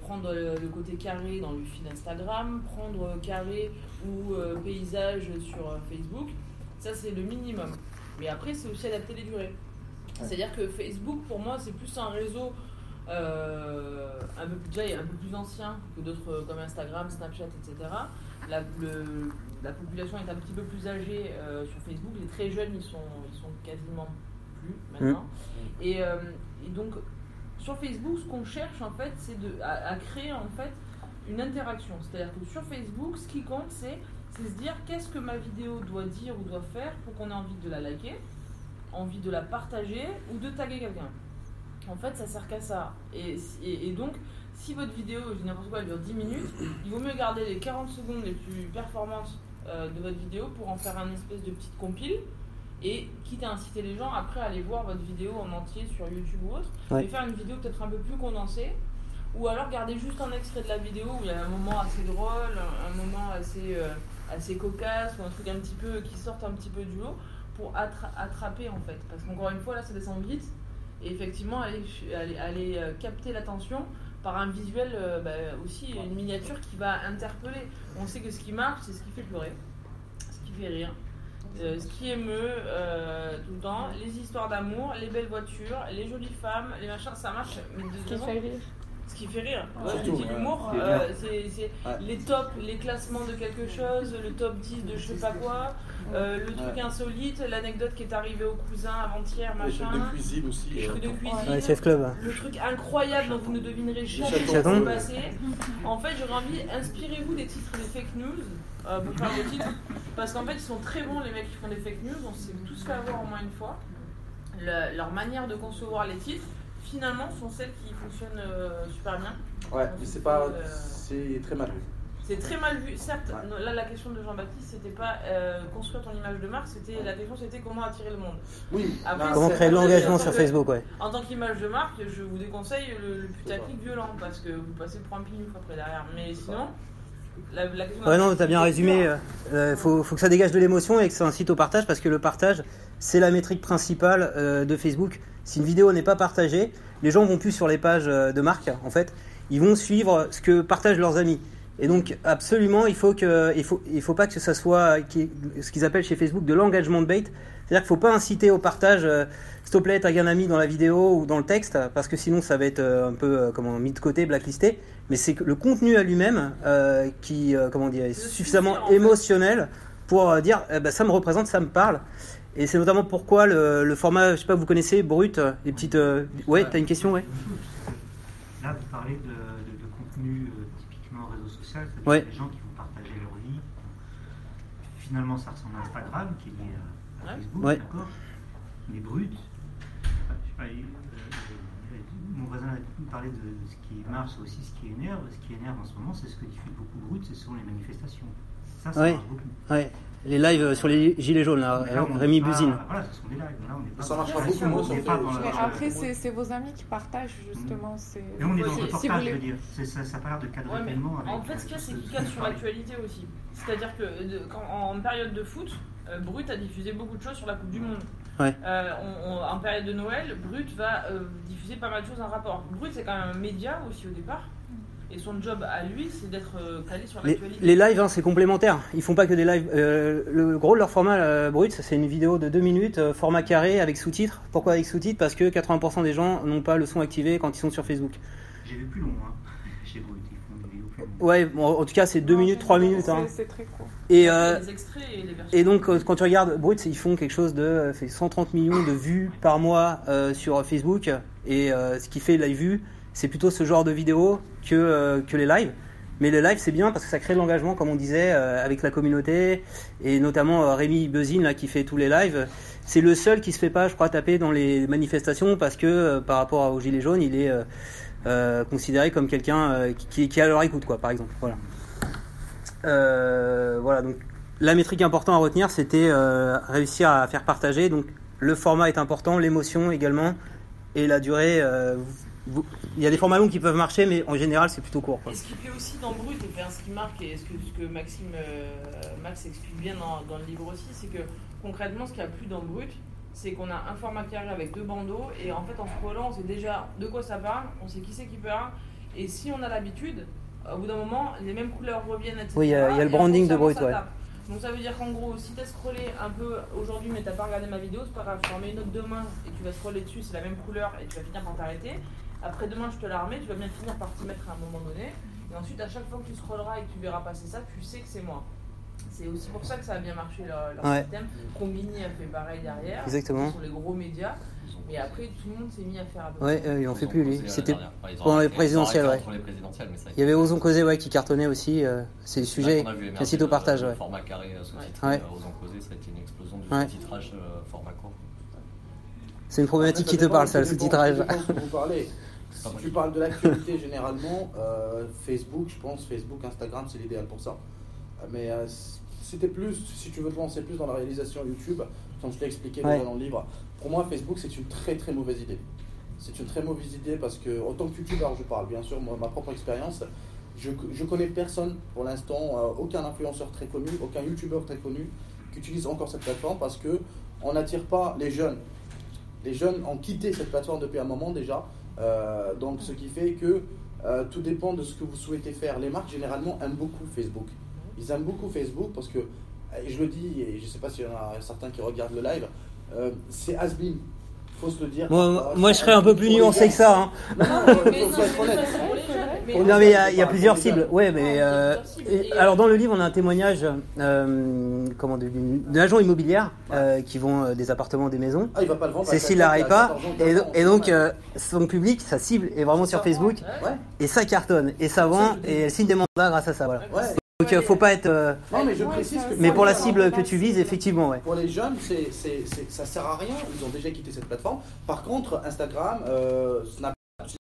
prendre le côté carré dans le feed Instagram, prendre carré ou paysage sur Facebook, ça c'est le minimum. Mais après, c'est aussi adapter les durées. C'est-à-dire que Facebook, pour moi, c'est plus un réseau un peu plus ancien que d'autres comme Instagram, Snapchat, etc. La population est un petit peu plus âgée sur Facebook. Les très jeunes, ils sont quasiment plus maintenant. Mmh. Et donc, sur Facebook, ce qu'on cherche, en fait, c'est à créer, en fait, une interaction. C'est-à-dire que sur Facebook, ce qui compte, c'est se dire qu'est-ce que ma vidéo doit dire ou doit faire pour qu'on ait envie de la liker, envie de la partager ou de taguer quelqu'un. En fait, ça sert qu'à ça. Et donc, si votre vidéo, je dis n'importe quoi, elle dure 10 minutes, il vaut mieux garder les 40 secondes les plus performantes de votre vidéo pour en faire un espèce de petite compile, et quitte à inciter les gens après à aller voir votre vidéo en entier sur YouTube ou autre, ouais. Et faire une vidéo peut-être un peu plus condensée, ou alors garder juste un extrait de la vidéo où il y a un moment assez drôle, un moment assez cocasse, ou un truc un petit peu qui sorte un petit peu du lot pour attraper en fait. Parce qu'encore une fois, là, ça descend vite. Et effectivement, aller capter l'attention par un visuel, aussi une miniature qui va interpeller. On sait que ce qui marche, c'est ce qui fait pleurer, ce qui fait rire, ce qui émeut tout le temps, les histoires d'amour, les belles voitures, les jolies femmes, les machins, ça marche. Ce qui fait rire. Ouais, surtout, l'humour, c'est les tops, les classements de quelque chose, le top 10 de je sais pas quoi, le truc insolite, l'anecdote qui est arrivée au cousin avant-hier, machin. Le truc de cuisine aussi. Le truc de cuisine. Ouais, Chef Club. Le truc incroyable dont vous ne devinerez jamais ce qui s'est passé. En fait, j'aurais envie, inspirez-vous des titres des fake news, pour faire des titres, parce qu'en fait, ils sont très bons les mecs qui font des fake news, on s'est tous fait avoir au moins une fois. Leur manière de concevoir les titres, finalement, sont celles qui fonctionnent super bien. Ouais, mais c'est très mal vu. C'est très mal vu, certes. Ouais. Là, la question de Jean-Baptiste, c'était pas construire ton image de marque, la question c'était comment attirer le monde. Oui. Après, comment créer de l'engagement sur Facebook, ouais. En tant qu'image de marque, je vous déconseille le putaclic violent parce que vous passez pour un pignouf après derrière. Mais sinon, la question. Ouais, non, t'as bien résumé. Faut que ça dégage de l'émotion et que ça incite au partage parce que le partage, c'est la métrique principale de Facebook. Si une vidéo n'est pas partagée, les gens vont plus sur les pages de marque, en fait. Ils vont suivre ce que partagent leurs amis. Et donc, absolument, il faut pas que ça soit ce qu'ils appellent chez Facebook de l'engagement de bait. C'est-à-dire qu'il ne faut pas inciter au partage, s'il te plaît, tag un ami dans la vidéo ou dans le texte, parce que sinon, ça va être un peu mis de côté, blacklisté. Mais c'est le contenu à lui-même est suffisamment émotionnel pour dire ça me représente, ça me parle. Et c'est notamment pourquoi le format, je sais pas, vous connaissez, Brut, les petites... ouais, t'as une question, ouais. Là, vous parlez de contenu typiquement réseau social, c'est-à-dire ouais. Les gens qui vont partager leur vie. Finalement, ça ressemble à Instagram, qui est lié à Facebook, ouais. D'accord. Mais Brut, mon voisin a parlé de ce qui marche, c'est aussi ce qui énerve. Ce qui énerve en ce moment, c'est ce que diffuse beaucoup Brut, ce sont les manifestations. Ça ouais. Marche beaucoup. Ouais. Les lives sur les gilets jaunes, là Rémy Buisine. Voilà, ce sont des lives. Là, on est pas ça marche pas beaucoup. Mais après, c'est vos amis qui partagent, justement. C'est... Mais on est dans le reportage, je veux dire. Ça n'a pas l'air de cadrer tellement. En fait, ce qu'il y a, c'est qu'il cadre sur l'actualité aussi. C'est-à-dire que en période de foot, Brut a diffusé beaucoup de choses sur la Coupe du Monde. Ouais. En période de Noël, Brut va diffuser pas mal de choses en rapport. Brut, c'est quand même un média aussi au départ. Et son job à lui, c'est d'être calé sur l'actualité. Les lives, c'est complémentaire. Ils font pas que des lives. Le gros de leur format Brut, c'est une vidéo de 2 minutes, format carré avec sous-titres. Pourquoi avec sous-titres ? Parce que 80% des gens n'ont pas le son activé quand ils sont sur Facebook. J'ai vu plus long, hein. Chez Brut, ils font des vidéos plus longues. Ouais, bon, en tout cas, c'est 2 minutes, 3 minutes. Hein. C'est très court. Les extraits et les versions. Et donc, quand tu regardes Brut, ils font quelque chose de 130 millions de vues par mois sur Facebook. Et ce qui fait la vue, c'est plutôt ce genre de vidéo que les lives. Mais les lives, c'est bien parce que ça crée de l'engagement, comme on disait, avec la communauté. Et notamment Rémy Buisine, là, qui fait tous les lives. C'est le seul qui se fait pas, je crois, taper dans les manifestations parce que par rapport aux Gilets jaunes, il est considéré comme quelqu'un qui est à leur écoute, quoi, par exemple. Voilà. Voilà, donc la métrique importante à retenir, c'était réussir à faire partager. Donc le format est important, l'émotion également, et la durée... il y a des formats longs qui peuvent marcher, mais en général, c'est plutôt court. Quoi. Et ce qui plaît aussi dans Brut, et bien ce qui marque, et ce que Max explique bien dans le livre aussi, c'est que concrètement, ce qui a plu dans Brut, c'est qu'on a un format qui arrive avec deux bandeaux et en fait en scrollant on sait déjà de quoi ça parle, on sait qui c'est qui parle et si on a l'habitude, au bout d'un moment les mêmes couleurs reviennent, etc. Oui, il y a le branding de Brut, ouais. Donc ça veut dire qu'en gros, si tu as scrollé un peu aujourd'hui mais tu n'as pas regardé ma vidéo, c'est pas grave, je t'en mets une autre demain et tu vas scroller dessus, c'est la même couleur et tu vas finir par t'arrêter. Après demain je te la remets, tu vas bien finir par t'y mettre à un moment donné. Et ensuite à chaque fois que tu scrolleras et que tu verras passer ça, tu sais que c'est moi. C'est aussi pour ça que ça a bien marché leur ouais. système. Combini a fait pareil derrière. Exactement. Ce sont les gros médias. Mais après, tout le monde s'est mis à faire à peu près. Ouais, ils n'ont fait plus, lui. C'était pendant les présidentielles, ouais. Il y avait Ozon Cosé, ouais, qui cartonnait aussi. C'est le sujet qui incite au partage, ouais. Format carré sous-titré. Ouais. Ozon Cosé, ça a été une explosion du sous-titrage format court. C'est une problématique qui te parle, ça, le sous-titrage. Si tu parles de l'actualité généralement, Facebook, je pense, Facebook, Instagram, c'est l'idéal pour ça. Mais c'était plus, si tu veux te lancer plus dans la réalisation YouTube, comme je l'ai expliqué dans le livre, pour moi Facebook c'est une très très mauvaise idée. C'est une très mauvaise idée parce que, autant que YouTubeur je parle, bien sûr, moi, ma propre expérience, je connais personne pour l'instant, aucun influenceur très connu, aucun YouTubeur très connu qui utilise encore cette plateforme parce qu'on n'attire pas les jeunes. Les jeunes ont quitté cette plateforme depuis un moment déjà, donc ce qui fait que tout dépend de ce que vous souhaitez faire. Les marques généralement aiment beaucoup Facebook. Ils aiment beaucoup Facebook parce que, je le dis, et je ne sais pas s'il y en a certains qui regardent le live, c'est has-been, il faut se le dire. Moi je serais un peu plus nuancé que ça. Hein. Non, mais il y a plusieurs cibles. Ouais, mais, alors dans le livre, on a un témoignage d'une agent immobilière qui vend des appartements, des maisons. Ah, il va pas le vendre. Cécile Arepa. Et donc, son public, sa cible est vraiment sur Facebook. Et ça cartonne. Et ça vend. Et elle signe des mandats grâce à ça. Voilà. Donc il ne faut pas être... Non, mais je précise que... Mais pour la cible que tu vises, effectivement, ouais. Pour les jeunes, ça ne sert à rien. Ils ont déjà quitté cette plateforme. Par contre, Instagram, Snapchat,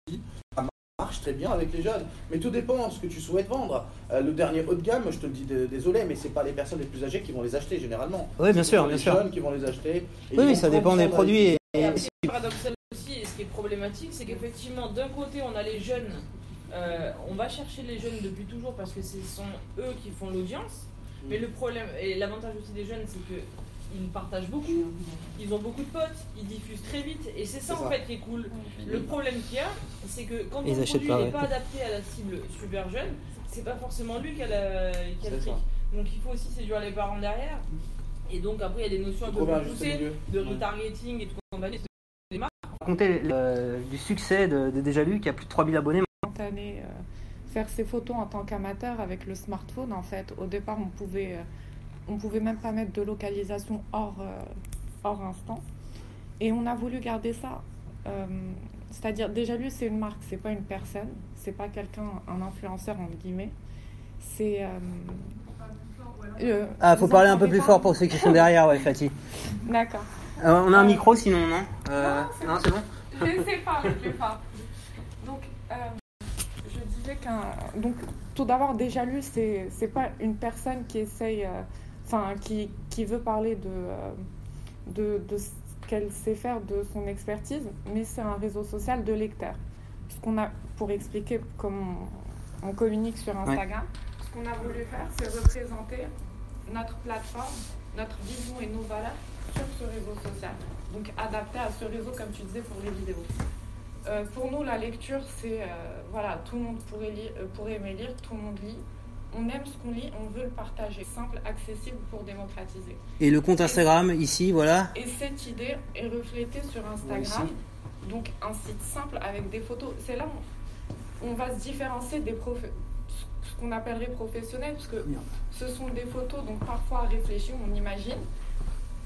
ça marche très bien avec les jeunes. Mais tout dépend de ce que tu souhaites vendre. Le dernier haut de gamme, je te le dis désolé, mais ce n'est pas les personnes les plus âgées qui vont les acheter, généralement. Oui, bien sûr, bien sûr. C'est les jeunes qui vont les acheter. Oui, ça dépend des produits. C'est paradoxal aussi, et ce qui est problématique, c'est qu'effectivement, d'un côté, on a les jeunes... on va chercher les jeunes depuis toujours parce que ce sont eux qui font l'audience. Mais le problème, et l'avantage aussi des jeunes, c'est qu'ils partagent beaucoup, ils ont beaucoup de potes, ils diffusent très vite, et c'est ça en fait qui est cool. Le problème qu'il y a, c'est que quand ton produit n'est pas adapté à la cible super jeune, c'est pas forcément lui qui a le fric. Donc il faut aussi séduire les parents derrière. Et donc après, il y a des notions un peu plus poussées de retargeting et de compagnie. Raconter du succès de Déjà-lu qui a plus de 3000 abonnés. Faire ses photos en tant qu'amateur avec le smartphone en fait. Au départ, on pouvait même pas mettre de localisation hors instant. Et on a voulu garder ça. C'est-à-dire, Déjà-lu, c'est une marque, c'est pas une personne, c'est pas quelqu'un, un influenceur entre guillemets. C'est. Faut parler un peu plus fort pour ceux qui sont derrière, ouais, Fatih. D'accord. On a un micro sinon, non ? Non, c'est bon. Je ne sais pas. Donc. Donc, tout d'abord, Déjà-lu, c'est pas une personne qui essaye, qui veut parler de ce qu'elle sait faire, de son expertise, mais c'est un réseau social de lecteurs. Ce qu'on a, pour expliquer comment on communique sur Instagram, ce qu'on a voulu faire, c'est représenter notre plateforme, notre vision et nos valeurs sur ce réseau social. Donc, adapté à ce réseau, comme tu disais, pour les vidéos. Pour nous, la lecture, c'est... tout le monde pourrait aimer lire, tout le monde lit. On aime ce qu'on lit, on veut le partager. Simple, accessible pour démocratiser. Et le compte Instagram, ici, voilà. Et cette idée est reflétée sur Instagram. Oui, donc, un site simple avec des photos. C'est là où on va se différencier des ce qu'on appellerait professionnels, parce que ce sont des photos, donc parfois à réfléchir, on imagine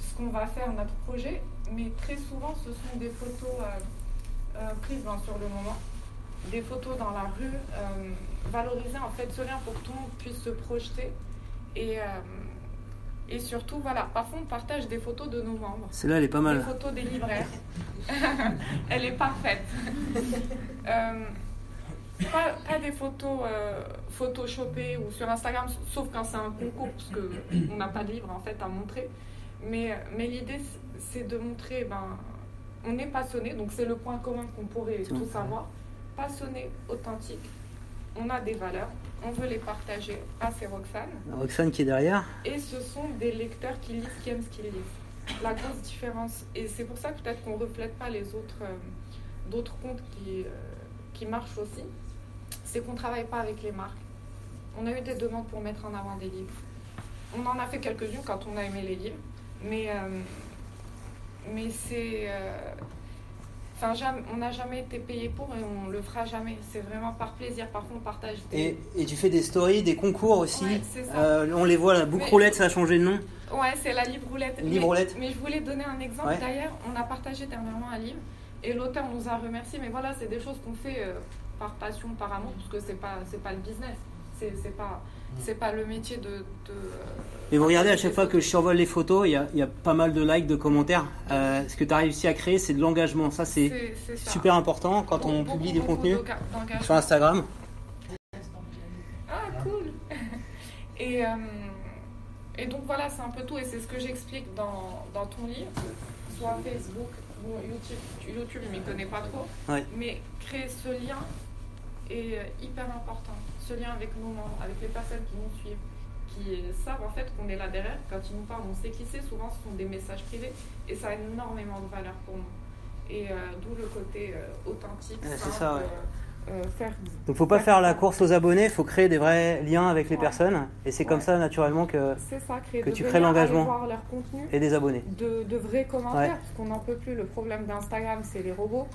ce qu'on va faire, notre projet. Mais très souvent, ce sont des photos... prises sur le moment, des photos dans la rue, valoriser en fait ce lien pour que tout le monde puisse se projeter et surtout, parfois on partage des photos de nos membres. Celle-là, elle est pas mal. Des photos des libraires. Elle est parfaite. Pas des photos photoshopées ou sur Instagram, sauf quand c'est un concours, parce qu'on n'a pas de livre en fait à montrer. Mais l'idée, c'est de montrer... on est passionné, donc c'est le point commun qu'on pourrait tous savoir. Passionné, authentique, on a des valeurs, on veut les partager. Ah, c'est Roxane. Roxane qui est derrière. Et ce sont des lecteurs qui lisent, qui aiment ce qu'ils lisent. la grosse différence. Et c'est pour ça peut-être qu'on ne reflète pas les autres d'autres comptes qui marchent aussi. C'est qu'on ne travaille pas avec les marques. On a eu des demandes pour mettre en avant des livres. On en a fait quelques-unes quand on a aimé les livres. Mais c'est... Enfin, on n'a jamais été payé pour et on le fera jamais. C'est vraiment par plaisir. Par contre, on partage des... Et tu fais des stories, des concours aussi. Ouais, c'est ça. On les voit, la boucle roulette, ça a changé de nom. Ouais, c'est la livre roulette. Mais je voulais donner un exemple. Ouais. D'ailleurs, on a partagé dernièrement un livre et l'auteur nous a remercié. Mais voilà, c'est des choses qu'on fait par passion, par amour, parce que c'est pas le business. C'est pas le métier de mais vous regardez, à chaque fois que je survole les photos, il y a pas mal de likes, de commentaires. Ce que tu as réussi à créer, c'est de l'engagement. Ça, c'est super important quand on publie des contenus sur Instagram. Ah, cool. Et donc voilà, c'est un peu tout. Et c'est ce que j'explique dans ton livre. Soit Facebook, ou YouTube, je ne m'y connais pas trop. Ouais. Mais créer ce lien est hyper important. Ce lien avec nos membres, avec les personnes qui nous suivent, qui savent en fait qu'on est là derrière. Quand ils nous parlent, on sait qui c'est. Souvent, ce sont des messages privés et ça a énormément de valeur pour nous. Et d'où le côté authentique. Ah, c'est simple, ça, ouais. Donc, faut pas faire la course aux abonnés. Faut créer des vrais liens avec les personnes. Et c'est comme ça, naturellement, que tu crées l'engagement. Voir leur contenu et des abonnés. De vrais commentaires, parce qu'on n'en peut plus. Le problème d'Instagram, c'est les robots.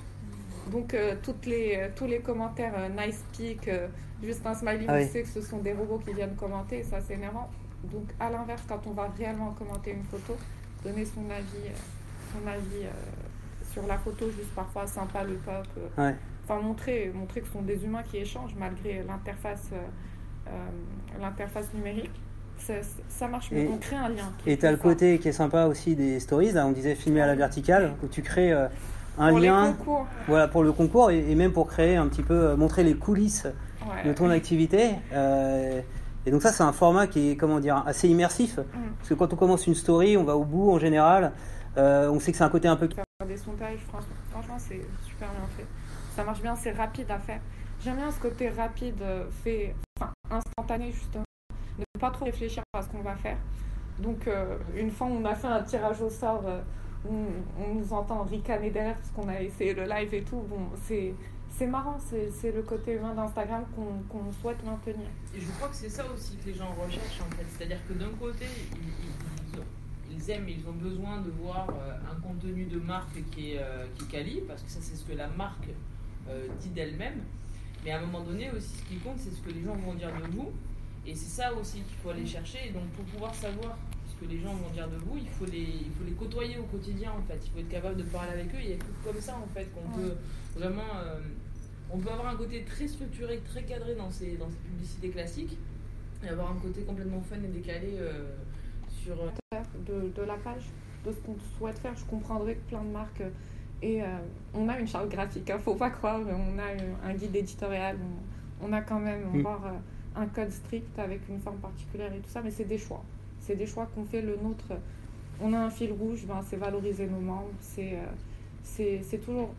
Donc, tous les commentaires nice pic, juste un smiley, on sait que ce sont des robots qui viennent commenter, et ça c'est énervant. Donc, à l'inverse, quand on va réellement commenter une photo, donner son avis sur la photo, juste parfois sympa le pop, enfin montrer que ce sont des humains qui échangent malgré l'interface numérique. Ça marche, mais on crée un lien. Et tu as le côté qui est sympa aussi des stories, là, on disait filmer à la verticale, où tu crées. Un lien pour le concours et même pour créer un petit peu, montrer les coulisses de ton activité. Et donc ça, c'est un format qui est, assez immersif. Parce que quand on commence une story, on va au bout en général. On sait que c'est un côté un peu... Faire des sondages, franchement, c'est super bien fait. Ça marche bien, c'est rapide à faire. J'aime bien ce côté rapide, instantané justement. Ne pas trop réfléchir à ce qu'on va faire. Donc, une fois, on a fait un tirage au sort... On nous entend ricaner derrière parce qu'on a essayé le live et tout. Bon, c'est marrant, c'est le côté humain d'Instagram qu'on souhaite maintenir. Et je crois que c'est ça aussi que les gens recherchent en fait. C'est-à-dire que d'un côté, ils aiment, ils ont besoin de voir un contenu de marque qui est quali, parce que ça c'est ce que la marque dit d'elle-même. Mais à un moment donné aussi, ce qui compte, c'est ce que les gens vont dire de vous. Et c'est ça aussi qu'il faut aller chercher. Et donc pour pouvoir savoir... que les gens vont dire de vous, il faut les côtoyer au quotidien en fait, il faut être capable de parler avec eux, il y a comme ça en fait qu'on peut vraiment, on peut avoir un côté très structuré, très cadré dans ces publicités classiques et avoir un côté complètement fun et décalé sur... De la page, de ce qu'on souhaite faire, je comprendrais que plein de marques, et on a une charte graphique, hein, faut pas croire, on a un guide éditorial, on a quand même, on va avoir un code strict avec une forme particulière et tout ça, mais c'est des choix. C'est des choix qu'on fait, le nôtre. On a un fil rouge, c'est valoriser nos membres, c'est toujours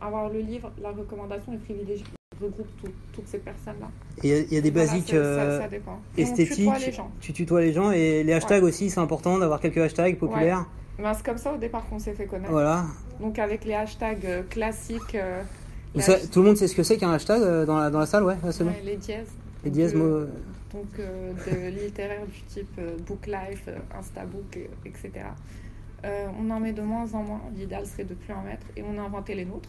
avoir le livre, la recommandation et privilégier. Regroupe toutes ces personnes-là. Il y a des basiques ça esthétiques. Tu tutoies les gens et les hashtags aussi, c'est important d'avoir quelques hashtags populaires. Ouais. Ben, c'est comme ça au départ qu'on s'est fait connaître. Voilà. Donc avec les hashtags classiques. Tout le monde sait ce que c'est qu'un hashtag dans la salle, c'est bon. Les dièses. Les dièses, donc de littéraire du type book life, instabook, etc. On en met de moins en moins, l'idéal serait de plus en mettre, et on a inventé les nôtres.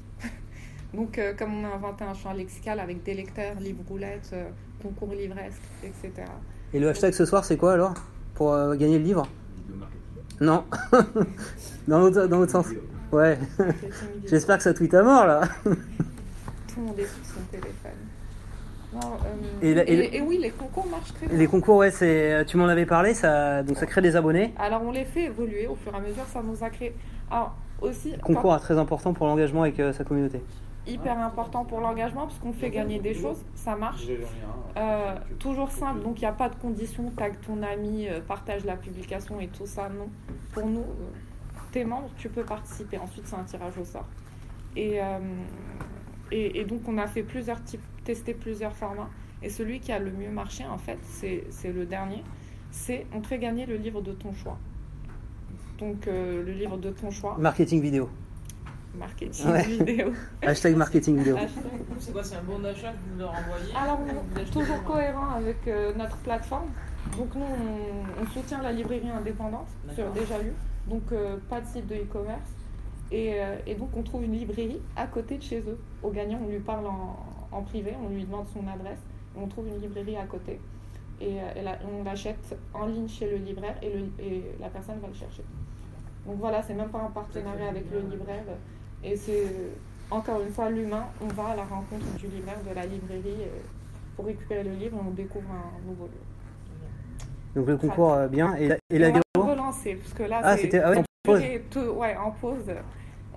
Donc comme on a inventé un champ lexical avec des lecteurs, livre roulette, concours livresque, etc. Et le hashtag ce soir c'est quoi alors pour gagner le livre? Non, dans l'autre sens. Ouais. J'espère que ça tweet à mort là. Tout le monde est sur son téléphone. Non, et oui, les concours marchent très bien. Les concours, tu m'en avais parlé, ça crée des abonnés. Alors on les fait évoluer au fur et à mesure, ça nous a créé. Alors aussi. Le concours est très important pour l'engagement avec sa communauté. Hyper important pour l'engagement parce qu'on fait gagner des choses, ça marche. Toujours simple, donc il n'y a pas de condition, tag ton ami, partage la publication et tout ça, non. Pour nous, tes membres, tu peux participer. Ensuite, c'est un tirage au sort. Et donc on a fait plusieurs types, testé plusieurs formats, et celui qui a le mieux marché en fait, c'est le dernier, on te fait gagner le livre de ton choix. donc le livre de ton choix. Marketing vidéo. Marketing vidéo. Hashtag marketing vidéo. C'est quoi, c'est un bon d'achat que vous leur envoyez? Alors, on est toujours cohérent avec notre plateforme. Donc nous, on soutient la librairie indépendante sur Déjà-lu. Donc pas de site de e-commerce. Et donc on trouve une librairie à côté de chez eux. Au gagnant, on lui parle en privé, on lui demande son adresse. On trouve une librairie à côté. Et là, on l'achète en ligne chez le libraire et la personne va le chercher. Donc voilà, c'est même pas un partenariat avec le libraire. Et c'est, encore une fois, l'humain. On va à la rencontre du libraire, de la librairie, pour récupérer le livre et on découvre un nouveau lieu. Donc le concours, bien. Et la vidéo, on va le relancer, parce que là, c'était en pause. Ouais, en pause.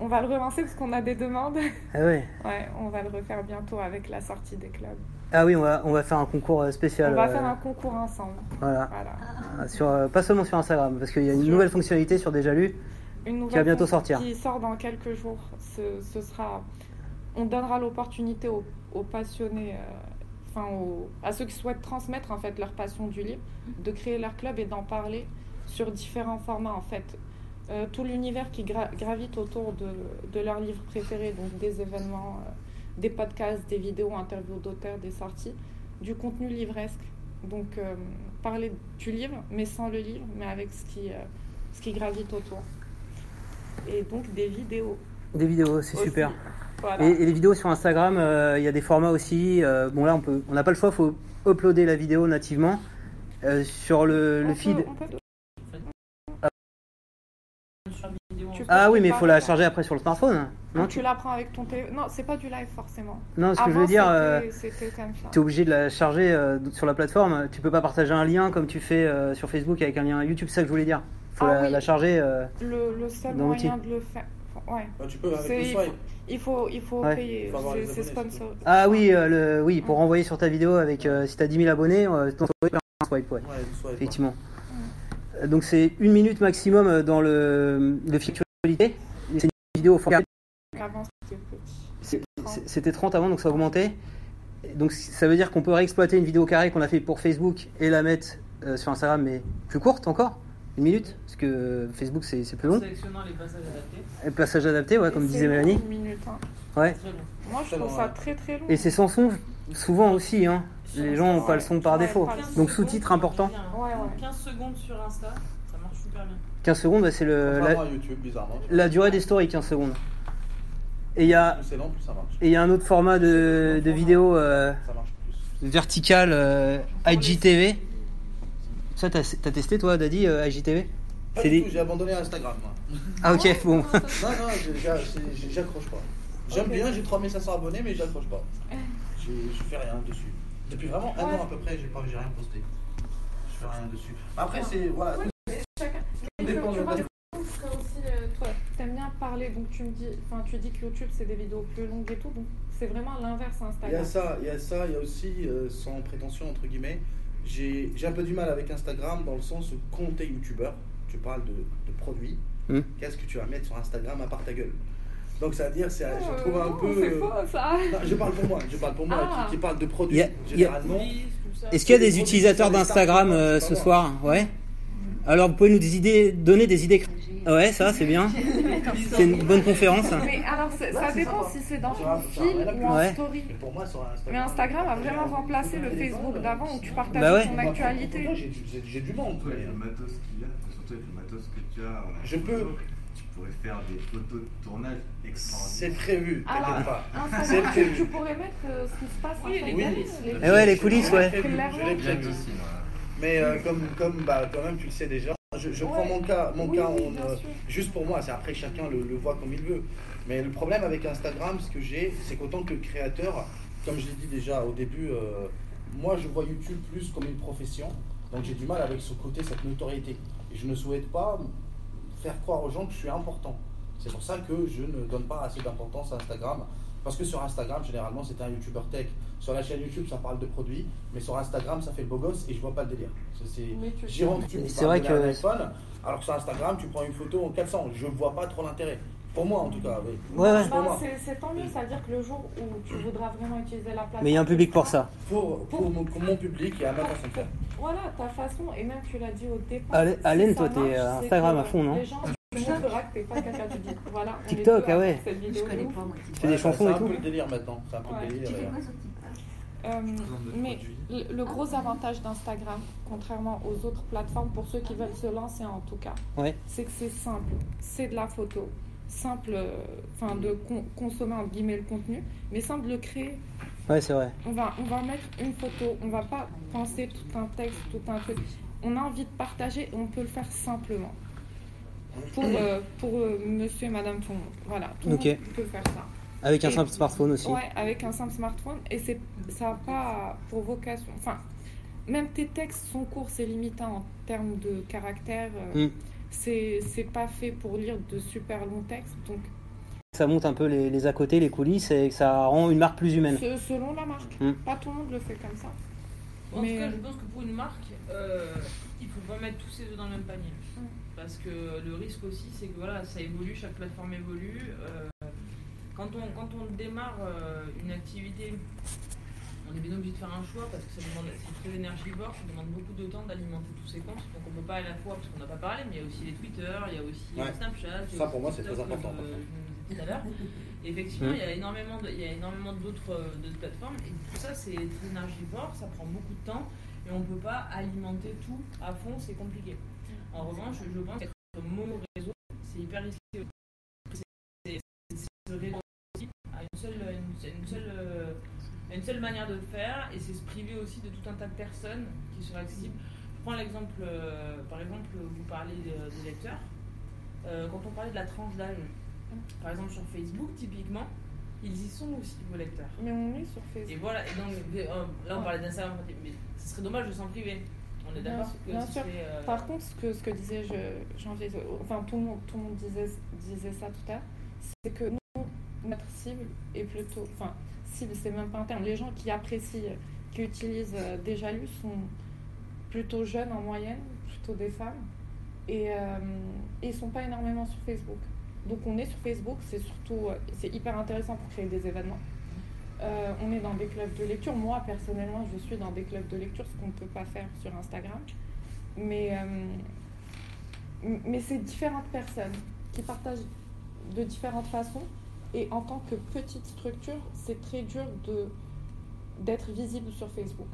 On va le relancer parce qu'on a des demandes. Ah ouais. Ouais, on va le refaire bientôt avec la sortie des clubs. Ah oui, on va faire un concours spécial. On va faire un concours ensemble. Voilà. Sur, pas seulement sur Instagram, parce qu'il y a une nouvelle fonctionnalité sur Déjà-lu qui va bientôt sortir. Qui sort dans quelques jours. Ce sera, on donnera l'opportunité aux passionnés, à ceux qui souhaitent transmettre en fait leur passion du livre, de créer leur club et d'en parler sur différents formats en fait. Tout l'univers qui gravite autour de leur livre préféré, donc des événements, des podcasts, des vidéos, interviews d'auteurs, des sorties, du contenu livresque. Donc parler du livre, mais sans le livre, mais avec ce qui gravite autour. Et donc des vidéos. Des vidéos, c'est aussi super. Voilà. Et les vidéos sur Instagram, il y a des formats aussi. Bon là, on n'a pas le choix, il faut uploader la vidéo nativement sur le feed. Ah oui, mais il faut la charger après sur le smartphone. Non, tu la prends avec ton téléphone. Non, c'est pas du live forcément. Non, ce que je veux dire, tu es obligé de la charger sur la plateforme. Tu peux pas partager un lien comme tu fais sur Facebook avec un lien YouTube, c'est ça que je voulais dire. Il faut la charger. Le seul moyen de le faire. Ouais. Bah, tu peux avec le swipe. Il faut payer. C'est sponsor. Ah oui, pour renvoyer sur ta vidéo avec si tu as 10 000 abonnés, ton swipe. Ouais, effectivement. Donc c'est 1 minute maximum dans le fictualité. C'est une vidéo au format. Avant c'était 30. C'était 30 avant, donc ça a augmenté. Donc ça veut dire qu'on peut réexploiter une vidéo carrée qu'on a fait pour Facebook et la mettre sur Instagram, mais plus courte encore, 1 minute, parce que Facebook c'est plus long. En sélectionnant les passages adaptés. Les passages adaptés, ouais, comme disait Mélanie. 1 minute. Hein. Ouais. Moi je trouve ça très très long. Et c'est sans son souvent aussi, hein. Les gens n'ont pas le son par défaut. Donc sous-titres important. 15 secondes sur Insta, ça marche super bien. 15 secondes, bah, c'est YouTube, bizarrement. La durée des stories, 15 secondes. Et il y a un autre format de vidéo verticale, IGTV. Ça, t'as testé toi, Dadi, IGTV? Pas du tout, j'ai abandonné Instagram. Moi. Ah ok, bon. Non, j'accroche pas. J'aime bien, j'ai 3500 abonnés, mais j'accroche pas. Je fais rien dessus. Depuis vraiment un an à peu près, j'ai rien posté. Je fais rien dessus. Après, voilà. Ouais, chacun. Toi, t'aimes bien parler, donc tu dis que YouTube c'est des vidéos plus longues et tout, donc c'est vraiment l'inverse Instagram. Il y a ça, il y a aussi sans prétention entre guillemets. J'ai un peu du mal avec Instagram dans le sens où quand t'es youtubeur, tu parles de produits. Qu'est-ce que tu vas mettre sur Instagram à part ta gueule? Donc ça veut dire, je trouve un peu. C'est faux, ça. Non, je parle pour moi, qui parle de produits généralement. Est-ce qu'il y a des utilisateurs d'Instagram ce soir? Ouais. Alors vous pouvez nous donner des idées. Ouais, ça c'est bien. C'est une bonne conférence. Mais alors ça dépend si c'est dans un film ou en story. Mais pour moi, sur Instagram. Mais Instagram a vraiment remplacé le Facebook d'avant où tu partages ton actualité. Moi j'ai du monde. Avec le matos qu'il y a, surtout avec le matos que tu as. Je peux. Tu pourrais faire des photos de tournage extraordinaires. C'est prévu, t'inquiète pas. C'est prévu. Tu pourrais mettre ce qui se passe. Oui, les coulisses, ouais. Je les prête aussi. Mais comme quand même tu le sais déjà, je prends mon cas, juste pour moi, c'est après chacun le voit comme il veut. Mais le problème avec Instagram, ce que j'ai, c'est qu'autant que le créateur, comme je l'ai dit déjà au début, moi je vois YouTube plus comme une profession, donc j'ai du mal avec ce côté, cette notoriété. Et je ne souhaite pas faire croire aux gens que je suis important. C'est pour ça que je ne donne pas assez d'importance à Instagram, parce que sur Instagram, généralement, c'est un YouTuber tech. Sur la chaîne YouTube, ça parle de produits, mais sur Instagram, ça fait le beau gosse et je vois pas le délire. C'est vrai que... Alors que sur Instagram, tu prends une photo en 400, je vois pas trop l'intérêt. Pour moi, en tout cas, oui. Ouais, ouais. C'est tant mieux, ça veut dire que le jour où tu voudras vraiment utiliser la plateforme... Mais il y a un public pour ça. Pour mon public, il y a un moment à s'en faire. Voilà, ta façon, et même tu l'as dit au départ... Alain, toi, t'es Instagram à fond, non? Les gens, tu montreras que t'es pas quelqu'un du dit. Voilà, TikTok, ah ouais. Je connais pas, moi, TikTok. Tu fais des chansons et tout. C'est un peu le délire maintenant. C'est un peu le délire. Mais le gros avantage d'Instagram, contrairement aux autres plateformes, pour ceux qui veulent se lancer en tout cas, ouais, c'est que c'est simple, c'est de la photo, simple, enfin de consommer entre guillemets le contenu, mais simple de le créer. Ouais, c'est vrai. On va mettre une photo, on va pas penser tout un texte, tout un truc. On a envie de partager et on peut le faire simplement. Pour monsieur et madame tout le monde. Voilà, tout le monde peut faire ça. Avec un simple smartphone aussi. Ouais, avec un simple smartphone. Et ça n'a pas pour vocation... Enfin, même tes textes sont courts, c'est limitant en termes de caractère. C'est pas fait pour lire de super longs textes. Donc... Ça monte un peu les à côté, les coulisses, et ça rend une marque plus humaine. Selon la marque. Pas tout le monde le fait comme ça. En tout cas, je pense que pour une marque, il ne faut pas mettre tous ses œufs dans le même panier. Parce que le risque aussi, c'est que voilà, ça évolue, chaque plateforme évolue. Quand on démarre une activité, on est bien obligé de faire un choix parce que c'est très énergivore, ça demande beaucoup de temps d'alimenter tous ces comptes. Donc on ne peut pas à la fois, parce qu'on n'a pas parlé, mais il y a aussi les Twitter, il y a aussi Snapchat. Ça pour moi c'est très important. Tout à l'heure. Effectivement, il y a énormément d'autres plateformes et tout ça c'est très énergivore, ça prend beaucoup de temps et on ne peut pas alimenter tout à fond, c'est compliqué. En revanche, je pense qu'être mono réseau, c'est hyper risqué. Une seule manière de faire, et c'est se priver aussi de tout un tas de personnes qui seraient accessibles. Je prends l'exemple, par exemple, vous parlez des lecteurs. Quand on parlait de la tranche d'âge, par exemple sur Facebook, typiquement, ils y sont aussi vos lecteurs. Mais on est sur Facebook. Et voilà, et donc là on parlait d'Instagram, mais ce serait dommage de s'en priver. On est d'accord que Par contre, ce que disait Jean-Baptiste, enfin tout le monde disait ça tout à l'heure, c'est que notre cible est plutôt, enfin cible c'est même pas un terme, les gens qui apprécient, qui utilisent Déjà-lu sont plutôt jeunes en moyenne, plutôt des femmes, et ils sont pas énormément sur Facebook. Donc on est sur Facebook, c'est surtout, c'est hyper intéressant pour créer des événements. On est dans des clubs de lecture, moi personnellement je suis dans des clubs de lecture, ce qu'on ne peut pas faire sur Instagram, mais c'est différentes personnes qui partagent de différentes façons. Et en tant que petite structure, c'est très dur d'être visible sur Facebook.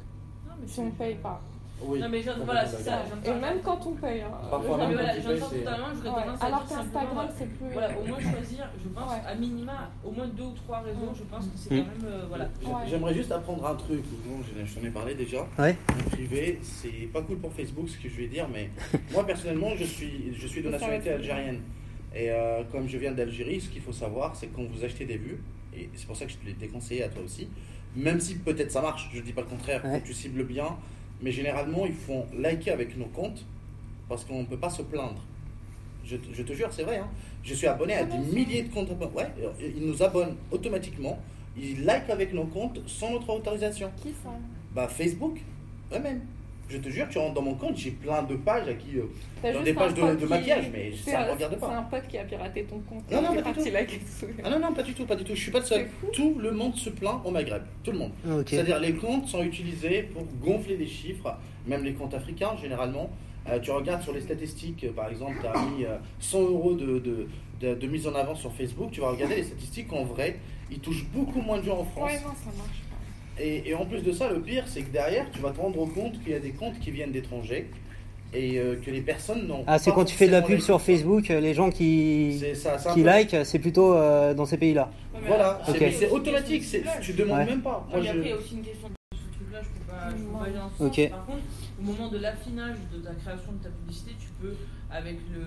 Non, mais si on ne paye pas. Oui. Non mais voilà, c'est ça. Et même quand on paye. Parfois même quand tu payes, c'est... Alors qu'Instagram, c'est plus... Voilà, au moins choisir, je pense, à minima, au moins 2 ou 3 réseaux, je pense que c'est quand même... J'aimerais juste apprendre un truc. Bon, je t'en ai parlé déjà. Ouais. Le privé, c'est pas cool pour Facebook, ce que je vais dire, mais moi, personnellement, je suis de nationalité algérienne. Et comme je viens d'Algérie, ce qu'il faut savoir, c'est que quand vous achetez des vues, et c'est pour ça que je te l'ai déconseillé à toi aussi, même si peut-être ça marche, je ne dis pas le contraire, quand tu cibles bien, mais généralement, ils font liker avec nos comptes parce qu'on ne peut pas se plaindre. Je te jure, c'est vrai. Hein. Je suis abonné à des milliers de comptes. Ouais, ils nous abonnent automatiquement. Ils likent avec nos comptes sans notre autorisation. Qui ça ? Bah, Facebook, eux-mêmes. Je te jure, tu rentres dans mon compte, j'ai plein de pages à qui. Dans des pages de maquillage, mais ça ne regarde pas. C'est un pote qui a piraté ton compte. Non, pas du tout. Pas du tout. Je suis pas le seul. Tout le monde se plaint au Maghreb. Tout le monde. Okay. C'est-à-dire, les comptes sont utilisés pour gonfler les chiffres, même les comptes africains, généralement. Tu regardes sur les statistiques, par exemple, tu as mis 100 € de mise en avant sur Facebook. Tu vas regarder les statistiques, en vrai, ils touchent beaucoup moins de gens en France. Ouais, non, ça marche. Et en plus de ça, le pire, c'est que derrière, tu vas te rendre compte qu'il y a des comptes qui viennent d'étrangers et que les personnes n'ont pas... Ah, c'est quand tu fais de la pub sur Facebook, les gens qui like, c'est plutôt dans ces pays-là. Ouais, voilà, c'est automatique, tu ne demandes même pas. Moi, après, il y a aussi une question de ce truc-là, je ne peux pas aller dans ce sens. Okay. Par contre, au moment de l'affinage de ta création de ta publicité, tu peux, avec le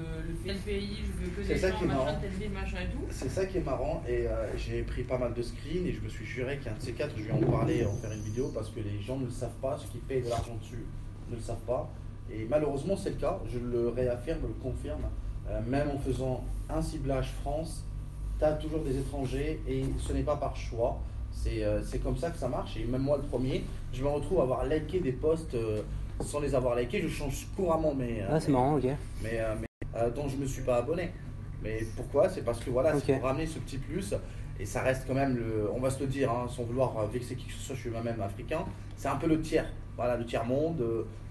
pays, je veux que des gens, machin, tel ville, machin et tout. C'est ça qui est marrant, et j'ai pris pas mal de screens, et je me suis juré qu'un de ces quatre, je vais en parler, en faire une vidéo, parce que les gens ne le savent pas, ceux qui payent de l'argent dessus ne le savent pas. Et malheureusement, c'est le cas, je le réaffirme, le confirme, même en faisant un ciblage France, tu as toujours des étrangers, et ce n'est pas par choix, c'est comme ça que ça marche, et même moi le premier, je me retrouve à avoir liké des posts... sans les avoir likés, je change couramment mes. Ah, c'est marrant, ok. Mais dont je ne me suis pas abonné. Mais pourquoi? C'est parce que voilà, c'est pour ramener ce petit plus. Et ça reste quand même, le, on va se le dire, hein, sans vouloir vexer qui que ce soit, je suis moi-même africain, c'est un peu le tiers, voilà, le tiers monde,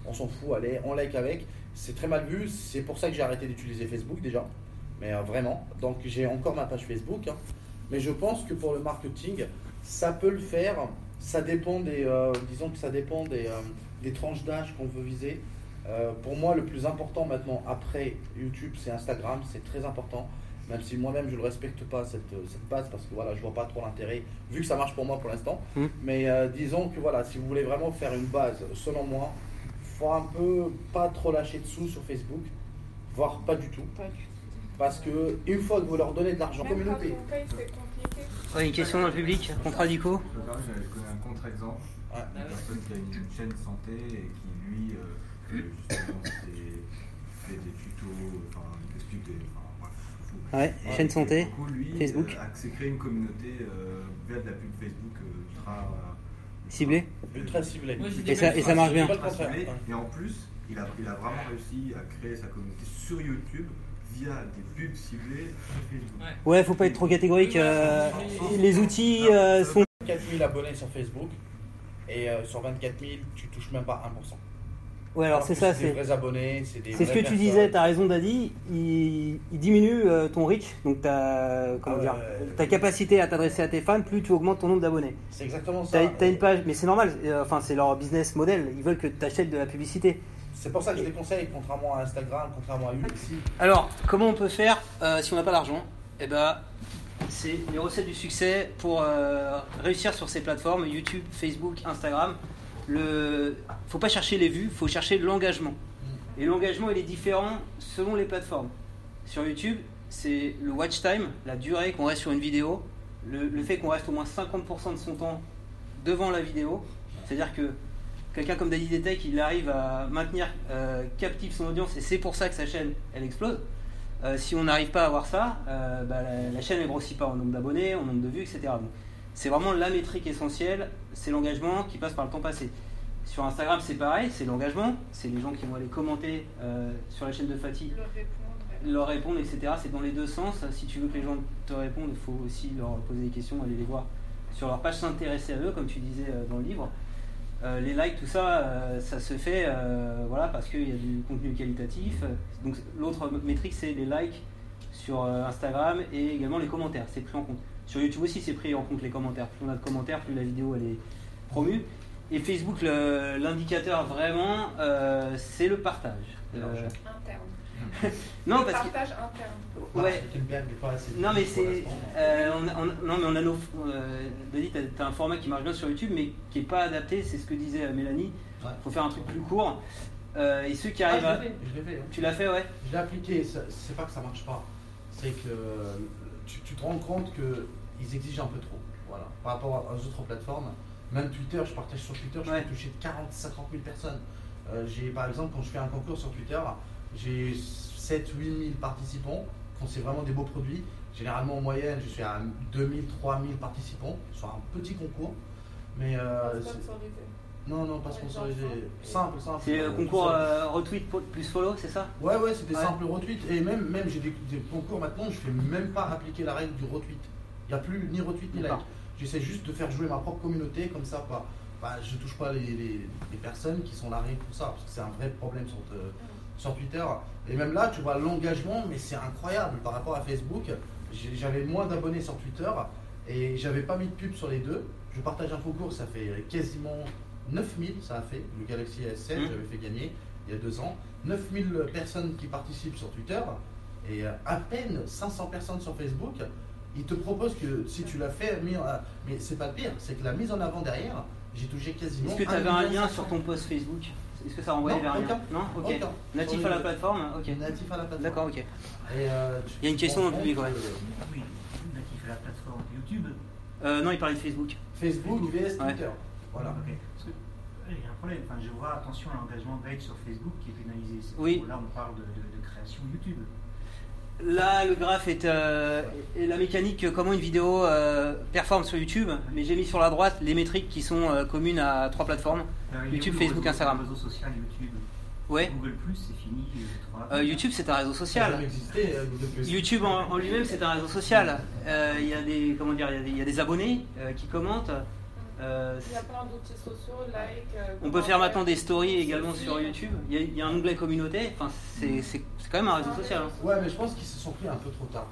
on s'en fout, allez, on like avec. C'est très mal vu, c'est pour ça que j'ai arrêté d'utiliser Facebook déjà, mais vraiment. Donc j'ai encore ma page Facebook, hein, mais je pense que pour le marketing, ça peut le faire, ça dépend des, disons que ça dépend des tranches d'âge qu'on veut viser. Pour moi, le plus important maintenant, après YouTube, c'est Instagram, c'est très important. Même si moi-même je ne respecte pas cette base parce que voilà, je ne vois pas trop l'intérêt, vu que ça marche pour moi pour l'instant. Mmh. Mais disons que voilà, si vous voulez vraiment faire une base, selon moi, il faut un peu pas trop lâcher de sous sur Facebook, voire pas du tout. Parce que une fois que vous leur donnez de l'argent, même communauté. Oh, une question dans le public, contrat du coup. Je connais un contre-exemple, une personne qui a une chaîne santé et qui lui justement fait des tutos, enfin il explique des. Ouais, ouais, chaîne santé, du coup, lui, Facebook. C'est créer une communauté via de la pub Facebook ultra ciblée. Et ça marche bien. Et en plus, il a vraiment réussi à créer sa communauté sur YouTube via des pubs ciblées sur Facebook. Ouais, faut pas être trop catégorique. Les outils sont. 24 000 abonnés sur Facebook et sur 24 000, tu touches même pas 1%. Ouais, alors c'est ça, c'est des vrais abonnés, c'est des. C'est ce que tu disais, t'as raison Dadi, il diminue ton reach, donc ta capacité à t'adresser à tes fans, plus tu augmentes ton nombre d'abonnés. C'est exactement ça. T'as une page, mais c'est normal, enfin c'est leur business model, ils veulent que t'achètes de la publicité. C'est pour ça que je les conseille, contrairement à Instagram, contrairement à YouTube. Alors, comment on peut faire si on n'a pas d'argent? Eh ben, c'est les recettes du succès pour réussir sur ces plateformes, YouTube, Facebook, Instagram. Faut pas chercher les vues, faut chercher l'engagement. Et l'engagement, il est différent selon les plateformes. Sur YouTube, c'est le watch time, la durée qu'on reste sur une vidéo, le fait qu'on reste au moins 50% de son temps devant la vidéo. C'est-à-dire que quelqu'un comme Daddy Detech, il arrive à maintenir captive son audience et c'est pour ça que sa chaîne, elle explose. Si on n'arrive pas à avoir ça, la chaîne ne grossit pas en nombre d'abonnés, en nombre de vues, etc. Donc, c'est vraiment la métrique essentielle, c'est l'engagement qui passe par le temps passé. Sur Instagram, c'est pareil, c'est l'engagement, c'est les gens qui vont aller commenter sur la chaîne de Fatih, leur répondre, etc. C'est dans les deux sens. Si tu veux que les gens te répondent, il faut aussi leur poser des questions, aller les voir sur leur page, s'intéresser à eux, comme tu disais dans le livre. Les likes, tout ça, ça se fait voilà, parce qu'il y a du contenu qualitatif. Donc l'autre métrique, c'est les likes sur Instagram et également les commentaires, c'est pris en compte. Sur YouTube aussi, c'est pris en compte les commentaires. Plus on a de commentaires, plus la vidéo elle est promue. Et Facebook, l'indicateur vraiment, c'est le partage. Interne. Non, parce que. Partage interne. Ouais. Non, mais c'est. On a nos. Dadi, t'as un format qui marche bien sur YouTube, mais qui n'est pas adapté. C'est ce que disait Mélanie. Ouais. Faut faire un truc plus court. Et ceux qui arrivent. Je l'ai fait. Tu l'as fait, ouais. Je l'ai appliqué. C'est pas que ça marche pas. C'est que. Tu te rends compte qu'ils exigent un peu trop, voilà, par rapport aux autres plateformes. Même Twitter, je partage sur Twitter, je peux toucher 40-50 000 personnes. J'ai, par exemple, quand je fais un concours sur Twitter, j'ai 7-8 000 participants, quand c'est vraiment des beaux produits. Généralement, en moyenne, je suis à 2 000-3 000 participants sur un petit concours. Mais, non, pas sponsorisé. Simple. C'est concours retweet plus follow, c'est ça? Ouais, c'était simple retweet. Et même j'ai des concours maintenant, je fais même pas appliquer la règle du retweet. Il n'y a plus ni retweet ni like. J'essaie juste de faire jouer ma propre communauté, comme ça, je ne touche pas les personnes qui sont là rien pour ça, parce que c'est un vrai problème sur Twitter. Et même là, tu vois l'engagement, mais c'est incroyable par rapport à Facebook. J'avais moins d'abonnés sur Twitter et j'avais pas mis de pub sur les deux. Je partage un concours, ça fait quasiment 9000, ça a fait, le Galaxy S7, j'avais fait gagner il y a 2 ans. 9000 personnes qui participent sur Twitter et à peine 500 personnes sur Facebook. Ils te proposent que si tu l'as fait, mais c'est pas le pire, c'est que la mise en avant derrière, j'ai touché quasiment. Est-ce que tu avais un lien sur ton post Facebook? Est-ce que ça renvoyait vers un lien? Non, ok. Natif à la plateforme, ok. Natif à la plateforme. D'accord, ok. Et, il y a une question dans le public, ouais. Oui, natif à la plateforme YouTube. Non, il parlait de Facebook. Facebook vs Twitter. Ouais. Voilà. Okay. Il y a un problème, je vois attention à l'engagement bête sur Facebook qui est pénalisé. Oui. Là, on parle de création YouTube. Là, le graphe est la mécanique, comment une vidéo performe sur YouTube, mais j'ai mis sur la droite les métriques qui sont communes à 3 plateformes, YouTube, Facebook, Instagram. Réseau social, YouTube. Ouais. Google+, c'est fini. YouTube, c'est un réseau social. Ça existait, YouTube en lui-même, c'est un réseau social. Il y a des, comment dire, il y a des abonnés qui commentent. Il y a plein d'outils sociaux, like, on peut faire maintenant des stories également sur YouTube. Il y a un onglet communauté. Enfin, c'est quand même un réseau social. Hein. Ouais, mais je pense qu'ils se sont pris un peu trop tard.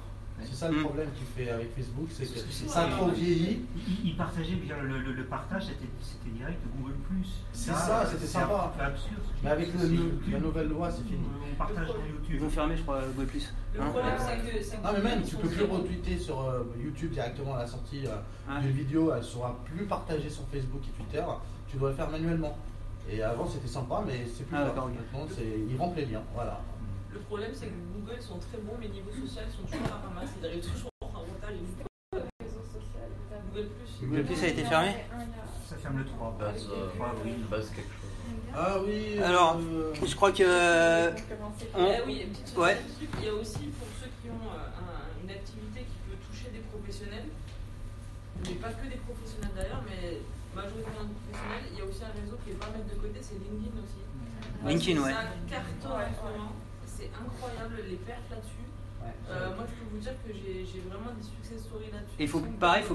C'est ça le problème qu'il fait avec Facebook, c'est que ça trop vieillit. Il partageait bien le partage, c'était direct Google+. C'est ça, c'était sympa. C'est absurde. Mais avec la nouvelle loi, c'est fini. On partage sur YouTube. Ils vont fermer, je crois, Google+. Le problème, c'est que. Non, mais même, tu peux plus retweeter sur YouTube directement à la sortie d'une vidéo, elle ne sera plus partagée sur Facebook et Twitter. Tu dois le faire manuellement. Et avant, c'était sympa, mais c'est plus d'accord. Ils rentrent les liens. Voilà. Le problème, c'est que Google sont très bons, mais niveau social, ils sont toujours à ramasser. Ils arrivent toujours à remonter les réseaux sociaux. Google Plus a été fermé ? Ça ferme le 3 avril, base quelque chose. Ah oui. Alors, je crois que. Oui, il y a aussi pour ceux qui ont une activité qui peut toucher des professionnels, mais pas que des professionnels d'ailleurs, mais majoritairement des professionnels, il y a aussi un réseau qui est pas à mettre de côté, c'est LinkedIn aussi. LinkedIn, ouais. C'est un carton actuellement. C'est incroyable les pertes là-dessus. Ouais. Moi, je peux vous dire que j'ai vraiment des success stories là-dessus. Et il faut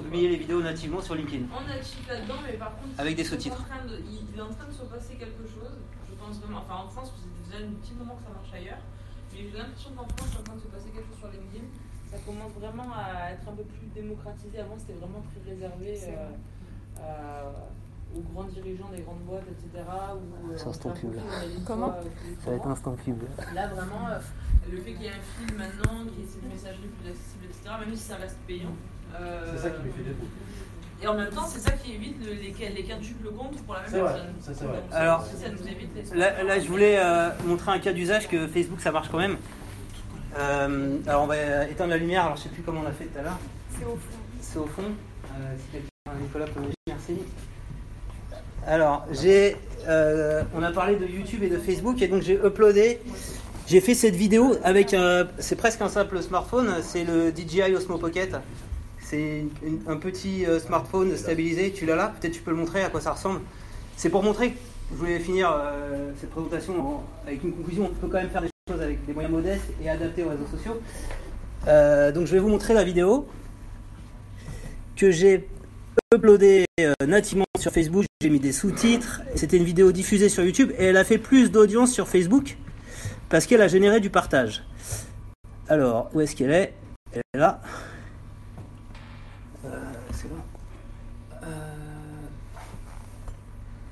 publier les vidéos nativement sur LinkedIn. On natif là-dedans, mais par contre, avec des sous-titres. Il est en train de se passer quelque chose, je pense vraiment. Enfin, en France, c'est déjà un petit moment que ça marche ailleurs. Mais j'ai l'impression qu'en France, c'est en train de se passer quelque chose sur LinkedIn. Ça commence vraiment à être un peu plus démocratisé. Avant, c'était vraiment plus réservé aux grands dirigeants des grandes boîtes, etc. C'est instant pub là. Comment ça va être instant pub. Là, vraiment, le fait qu'il y ait un film maintenant, qu'il y ait ces messageries plus accessibles, etc., même si ça reste payant. C'est ça qui me fait défaut. Et en même temps, c'est ça qui évite les quintuples comptes pour la même personne. Ça, c'est vrai. Alors, ça nous évite là, je voulais montrer un cas d'usage que Facebook, ça marche quand même. Alors, on va éteindre la lumière. Alors, je ne sais plus comment on a fait tout à l'heure. C'est au fond. C'est au fond. Si quelqu'un, Nicolas, pour nous, merci. Alors, on a parlé de YouTube et de Facebook, et donc j'ai fait cette vidéo avec c'est presque un simple smartphone, c'est le DJI Osmo Pocket. C'est un petit smartphone stabilisé, tu l'as là, peut-être tu peux le montrer à quoi ça ressemble. C'est pour montrer, je voulais finir cette présentation avec une conclusion, on peut quand même faire des choses avec des moyens modestes et adaptés aux réseaux sociaux. Donc je vais vous montrer la vidéo que j'ai uploadé nativement sur Facebook, j'ai mis des sous-titres, c'était une vidéo diffusée sur YouTube et elle a fait plus d'audience sur Facebook parce qu'elle a généré du partage. Alors, où est-ce qu'elle est ? Elle est là. C'est bon.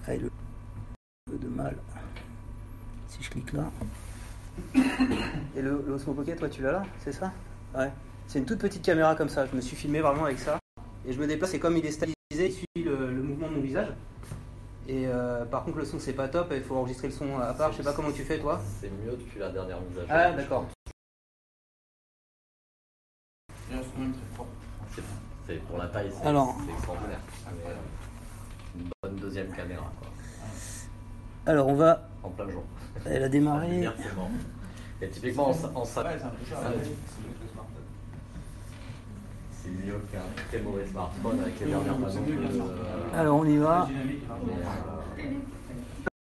Allez, le peu de mal. Si je clique là. Et le Osmo Pocket, toi, tu l'as là ? C'est ça ? Ouais. C'est une toute petite caméra comme ça, je me suis filmé vraiment avec ça. Et je me déplace et comme il est stabilisé, il suit le mouvement de mon visage. Et par contre le son c'est pas top, il faut enregistrer le son à part, je sais pas comment tu fais toi. C'est mieux depuis la dernière mise à jour. Ah d'accord. C'est pour la taille, c'est extraordinaire. Une bonne deuxième caméra quoi. Alors on va... En plein jour. Elle a démarré. Et typiquement en salle... Ouais, c'est mieux qu'un très mauvais smartphone avec les dernières façons de... Alors on y va.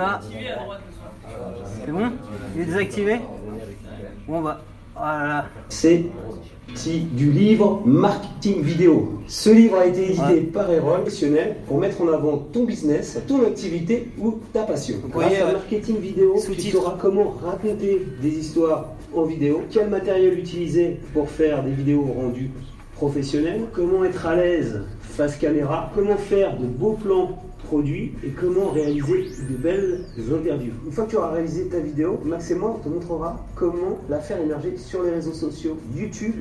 Là. C'est bon ? Il est désactivé ? Bon bah, voilà. C'est du livre Marketing Vidéo. Ce livre a été édité par Héroïne pour mettre en avant ton business, ton activité ou ta passion. Grâce à Marketing Vidéo, tu sauras comment raconter des histoires en vidéo, quel matériel utiliser pour faire des vidéos rendues professionnel, comment être à l'aise face caméra, comment faire de beaux plans produits et comment réaliser de belles interviews. Une fois que tu auras réalisé ta vidéo, Max et moi, on te montrera comment la faire émerger sur les réseaux sociaux YouTube,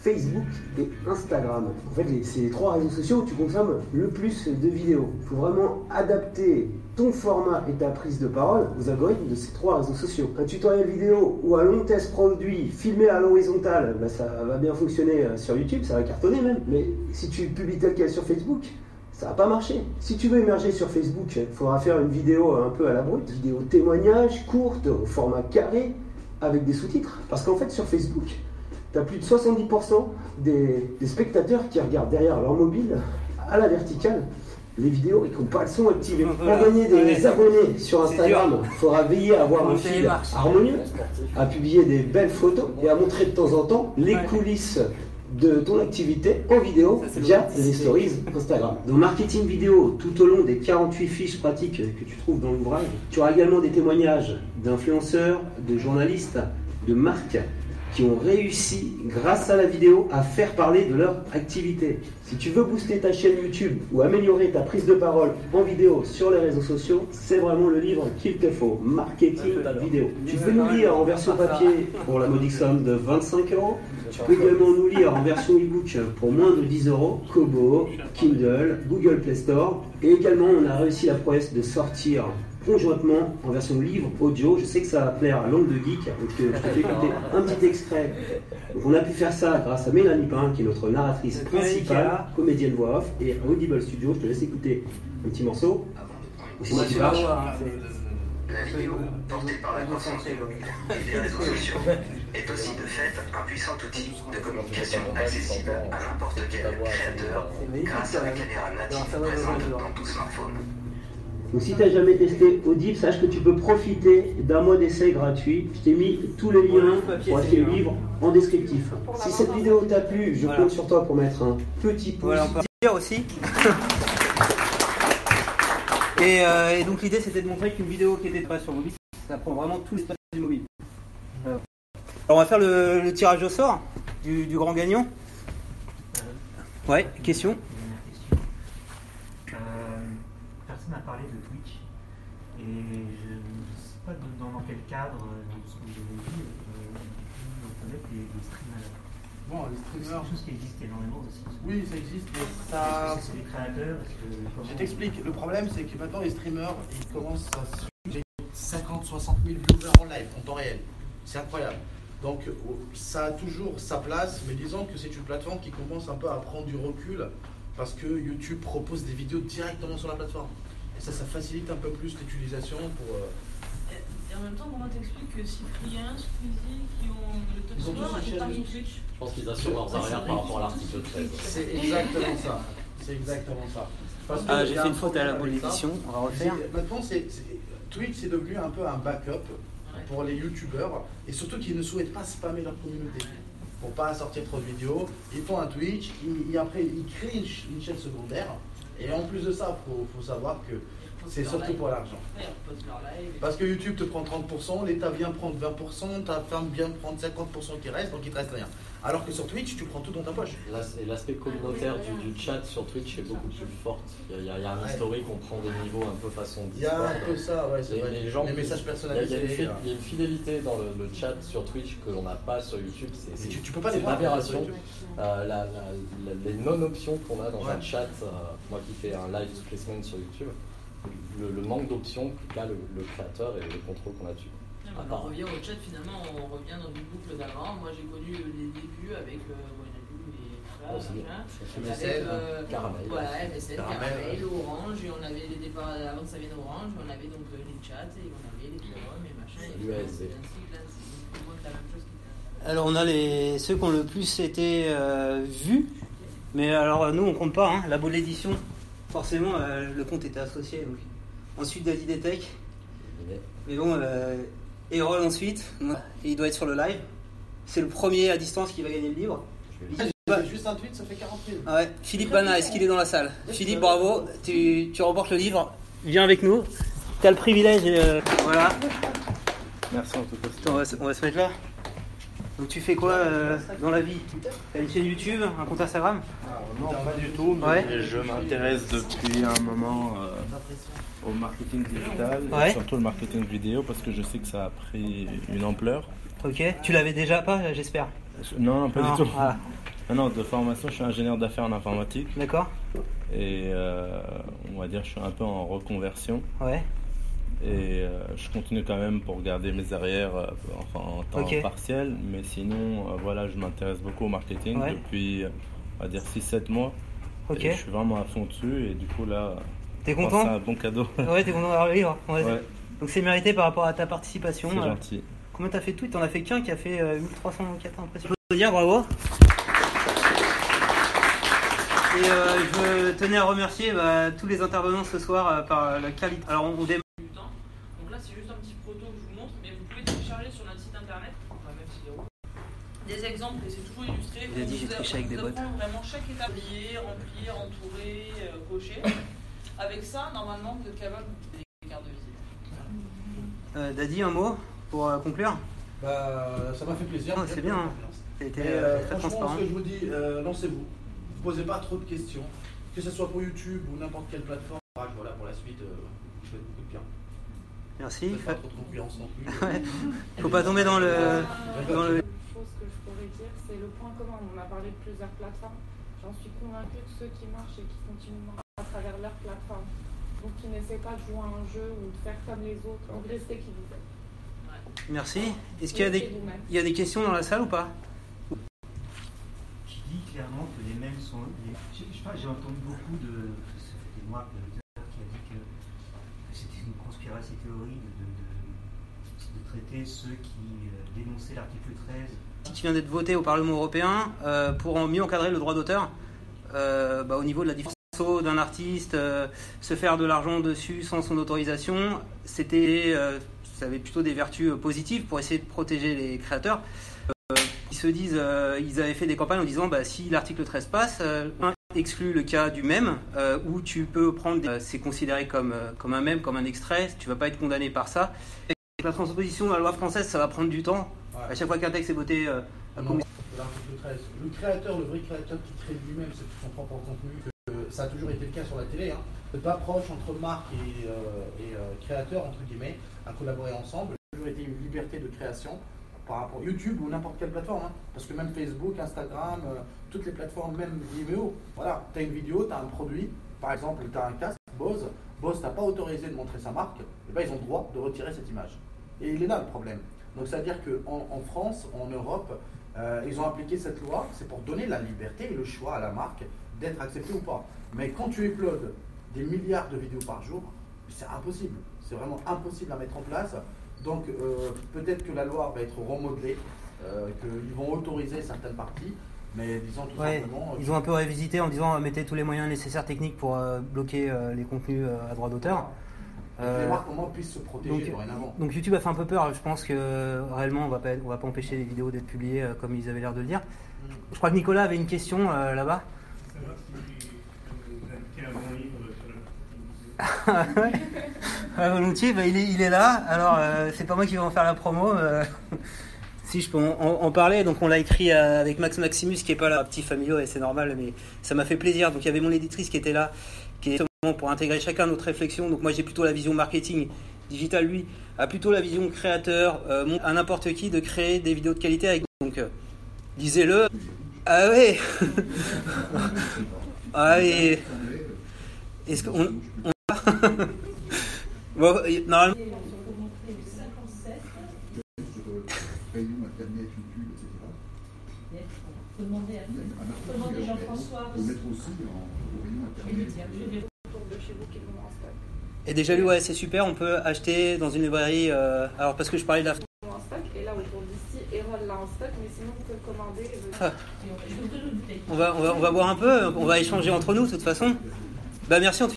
Facebook et Instagram. En fait, c'est les 3 réseaux sociaux où tu consommes le plus de vidéos. Il faut vraiment adapter ton format et ta prise de parole aux algorithmes de ces 3 réseaux sociaux. Un tutoriel vidéo ou un long test produit filmé à l'horizontale, bah ça va bien fonctionner sur YouTube, ça va cartonner même. Mais si tu publies tel quel sur Facebook, ça va pas marcher. Si tu veux émerger sur Facebook, il faudra faire une vidéo un peu à la brute, vidéo témoignage, courte, au format carré, avec des sous-titres. Parce qu'en fait, sur Facebook, t'as plus de 70% des spectateurs qui regardent derrière leur mobile à la verticale les vidéos et qu'on n'a pas le son activé. Pour gagner des abonnés sur Instagram, il faudra veiller à avoir un fil harmonieux, à publier des belles photos et à montrer de temps en temps les coulisses de ton activité en vidéo via les stories Instagram. Dans marketing vidéo, tout au long des 48 fiches pratiques que tu trouves dans l'ouvrage, tu auras également des témoignages d'influenceurs, de journalistes, de marques qui ont réussi, grâce à la vidéo, à faire parler de leur activité. Si tu veux booster ta chaîne YouTube ou améliorer ta prise de parole en vidéo sur les réseaux sociaux, c'est vraiment le livre qu'il te faut, Marketing Vidéo. Tu peux nous lire en version papier pour la modique somme de 25 €. Tu peux également nous lire en version e-book pour moins de 10 €, Kobo, Kindle, Google Play Store. Et également, on a réussi la prouesse de sortir conjointement en version livre audio. Je sais que ça va plaire à l'oncle de geek, donc je te fais écouter un petit extrait. Donc on a pu faire ça grâce à Mélanie Pain, qui est notre narratrice principale, comédienne voix off, et Audible Studio. Je te laisse écouter un petit morceau. Aussi, si tu marches. La vidéo, portée par la croissance des mobiles et des réseaux sociaux, est aussi de fait un puissant outil de communication accessible à n'importe quel créateur grâce à la caméra native présente dans tout smartphone. Donc si tu n'as jamais testé Audible, sache que tu peux profiter d'un mois d'essai gratuit. Je t'ai mis tous les liens pour acheter le livre en descriptif. Si cette vidéo t'a plu, je compte sur toi pour mettre un petit pouce. Voilà, on peut dire aussi. Et donc l'idée c'était de montrer qu'une vidéo qui était pas sur mobile, ça prend vraiment tout l'espace du mobile. Alors on va faire le tirage au sort du grand gagnant. Ouais, question. Personne n'a parlé de Twitch et je ne sais pas dans quel cadre ce que j'ai vu on connaît les streamers. Bon, les streamers, c'est quelque chose qui existe énormément aussi. Oui, ça existe, mais ça. C'est les créateurs. Je t'explique, le problème c'est que maintenant les streamers, ils commencent à suivre 50-60 000 viewers en live, en temps réel. C'est incroyable. Donc ça a toujours sa place, mais disons que c'est une plateforme qui commence un peu à prendre du recul parce que YouTube propose des vidéos directement sur la plateforme. Et ça, ça facilite un peu plus l'utilisation pour. Et en même temps, comment t'expliques que Cyprien, Squeezie, qui ont le top score, ils parlent de Twitch? Je pense qu'ils assurent leurs arrières par rapport à l'article 13. C'est exactement ça. C'est exactement ça. Parce que j'ai fait une faute à la bonne édition, on va refaire. Maintenant, Twitch, c'est devenu un peu un backup pour les youtubeurs et surtout qu'ils ne souhaitent pas spammer leur communauté. Pour pas sortir trop de vidéos, ils font un Twitch, et après ils créent une chaîne secondaire. Et en plus de ça, faut savoir que c'est surtout pour l'argent. Parce que YouTube te prend 30%, l'État vient prendre 20%, ta femme vient prendre 50% qui reste, donc il te reste rien. Alors que sur Twitch, tu prends tout dans ta poche. L'aspect communautaire du chat sur Twitch est beaucoup plus fort. Il y a un historique, on prend des niveaux un peu façon Discord. Il y a un peu ça, ouais, c'est vrai. Les messages personnalisés. Il y a une fidélité dans le chat sur Twitch que l'on n'a pas sur YouTube. Tu peux pas les voir. C'est une aberration. Les non-options qu'on a dans un chat, moi qui fais un live toutes les semaines sur YouTube, le manque d'options qu'a le créateur et le contrôle qu'on a dessus. On revient au chat, finalement, on revient dans une boucle d'avant. Moi, j'ai connu les débuts avec Caramel, Orange, et on avait les départs avant que ça vienne Orange, on avait donc les chats, et on avait les forums et machin. Alors, on a ceux qui ont le plus été vus, mais alors nous, on compte pas, hein, la bonne édition. Forcément, le compte était associé. Donc. Ensuite, Daddy Detech. Mais bon, Héroïne ensuite. Il doit être sur le live. C'est le premier à distance qui va gagner le livre. Juste un tweet, ça fait 40 000. Ah ouais. Philippe Bana, est-ce qu'il est dans la salle? Philippe, bravo. Tu remportes le livre. Viens avec nous. Tu as le privilège. Voilà. Merci en tout cas. Attends, on va se mettre là. Donc tu fais quoi dans la vie? T'as une chaîne YouTube, un compte Instagram? Non, pas du tout, mais je m'intéresse depuis un moment au marketing digital, et surtout le marketing vidéo, parce que je sais que ça a pris une ampleur. Ok, tu l'avais déjà pas, j'espère? Non, pas du tout. Voilà. Non, de formation, je suis ingénieur d'affaires en informatique. D'accord. Et on va dire que je suis un peu en reconversion. Ouais. Et je continue quand même pour garder mes arrières en temps partiel. Mais sinon, voilà, je m'intéresse beaucoup au marketing depuis, on va dire, 6-7 mois. Okay. Et je suis vraiment à fond dessus. Et du coup, là, t'es content? C'est un bon cadeau. Ouais, t'es content d'avoir le livre. Ouais. Donc, c'est mérité par rapport à ta participation. C'est gentil. Combien t'as fait de tweets? T'en as fait qu'un qui a fait 1304 impressions. Je peux te dire bravo. Et je tenais à remercier tous les intervenants ce soir par la qualité. Alors on démarre. Donc là c'est juste un petit proto que je vous montre, mais vous pouvez télécharger sur notre site internet, enfin même si des exemples et c'est toujours illustré. Vous apprendre vraiment chaque étape, lier, remplir, entourer, cocher. Avec ça, normalement vous êtes capable de des cartes de visite. Dadi, un mot pour conclure? Bah, ça m'a fait plaisir. Oh, c'est bien. T'as été très transparent. Ce que je vous dis, lancez-vous. Posez pas trop de questions, que ce soit pour YouTube ou n'importe quelle plateforme. Voilà, pour la suite, je fais beaucoup de bien. Merci. Faut pas trop de concurrence non plus. Ouais. Faut pas tomber dans le. Une chose que je pourrais dire, c'est le point commun. On a parlé de plusieurs plateformes. J'en suis convaincue que ceux qui marchent et qui continuent à travers leur plateforme, donc qui n'essaient pas de jouer à un jeu ou de faire comme les autres, ou de rester qui vous aiment. Merci. Est-ce qu'il y a des questions dans la salle ou pas? Clairement que les mêmes sont... Je sais pas, j'ai entendu beaucoup de... Ça fait des mois que l'auteur qui a dit que c'était une conspiration théorique de traiter ceux qui dénonçaient l'article 13. Qui vient d'être voté au Parlement européen pour mieux encadrer le droit d'auteur au niveau de la différence d'un artiste, se faire de l'argent dessus sans son autorisation, c'était... ça avait plutôt des vertus positives pour essayer de protéger les créateurs. Se disent, ils avaient fait des campagnes en disant si l'article 13 passe, exclut le cas du mème où tu peux prendre, c'est considéré comme un mème, comme un extrait, tu vas pas être condamné par ça. Et la transposition de la loi française, ça va prendre du temps. Ouais. À chaque fois qu'un texte est voté, l'article 13, le créateur, le vrai créateur qui crée lui-même son propre contenu, ça a toujours été le cas sur la télé. C'est pas proche entre marque et créateur entre guillemets à collaborer ensemble. Ça a toujours été une liberté de création. Par rapport à YouTube ou n'importe quelle plateforme, parce que même Facebook, Instagram, toutes les plateformes, même Vimeo, voilà, tu as une vidéo, tu as un produit, par exemple, tu as un casque, Bose t'a pas autorisé de montrer sa marque, et ben ils ont le droit de retirer cette image. Et il est là le problème. Donc c'est-à-dire qu'en France, en Europe, ils ont appliqué cette loi, c'est pour donner la liberté et le choix à la marque d'être acceptée ou pas. Mais quand tu uploades des milliards de vidéos par jour, c'est impossible, c'est vraiment impossible à mettre en place. Donc peut-être que la loi va être remodelée, qu'ils vont autoriser certaines parties, mais disons tout simplement... Ils ont un peu révisité en disant mettez tous les moyens nécessaires techniques pour bloquer les contenus à droit d'auteur. Les marques au moins puissent se protéger dorénavant. Donc YouTube a fait un peu peur, je pense que réellement on va pas empêcher les vidéos d'être publiées comme ils avaient l'air de le dire. Je crois que Nicolas avait une question là-bas. Volontiers, il est là. Alors, c'est pas moi qui vais en faire la promo. Si je peux en parler, donc on l'a écrit avec Maximus qui est pas là, petit familio, et c'est normal, mais ça m'a fait plaisir. Donc il y avait mon éditrice qui était là, qui est justement pour intégrer chacun notre réflexion. Donc moi j'ai plutôt la vision marketing digital, lui a plutôt la vision créateur, à n'importe qui de créer des vidéos de qualité avec. Donc lisez-le. Ah ouais. Ah et... Est-ce qu'on... Bon, normalement. Et Déjà-lu, c'est super. On peut acheter dans une librairie. Alors, parce que je parlais de la. Et là, autour d'ici, Héroïne l'a en stock, mais sinon, on peut commander. On va boire un peu. On va échanger entre nous, de toute façon. Merci en tout cas.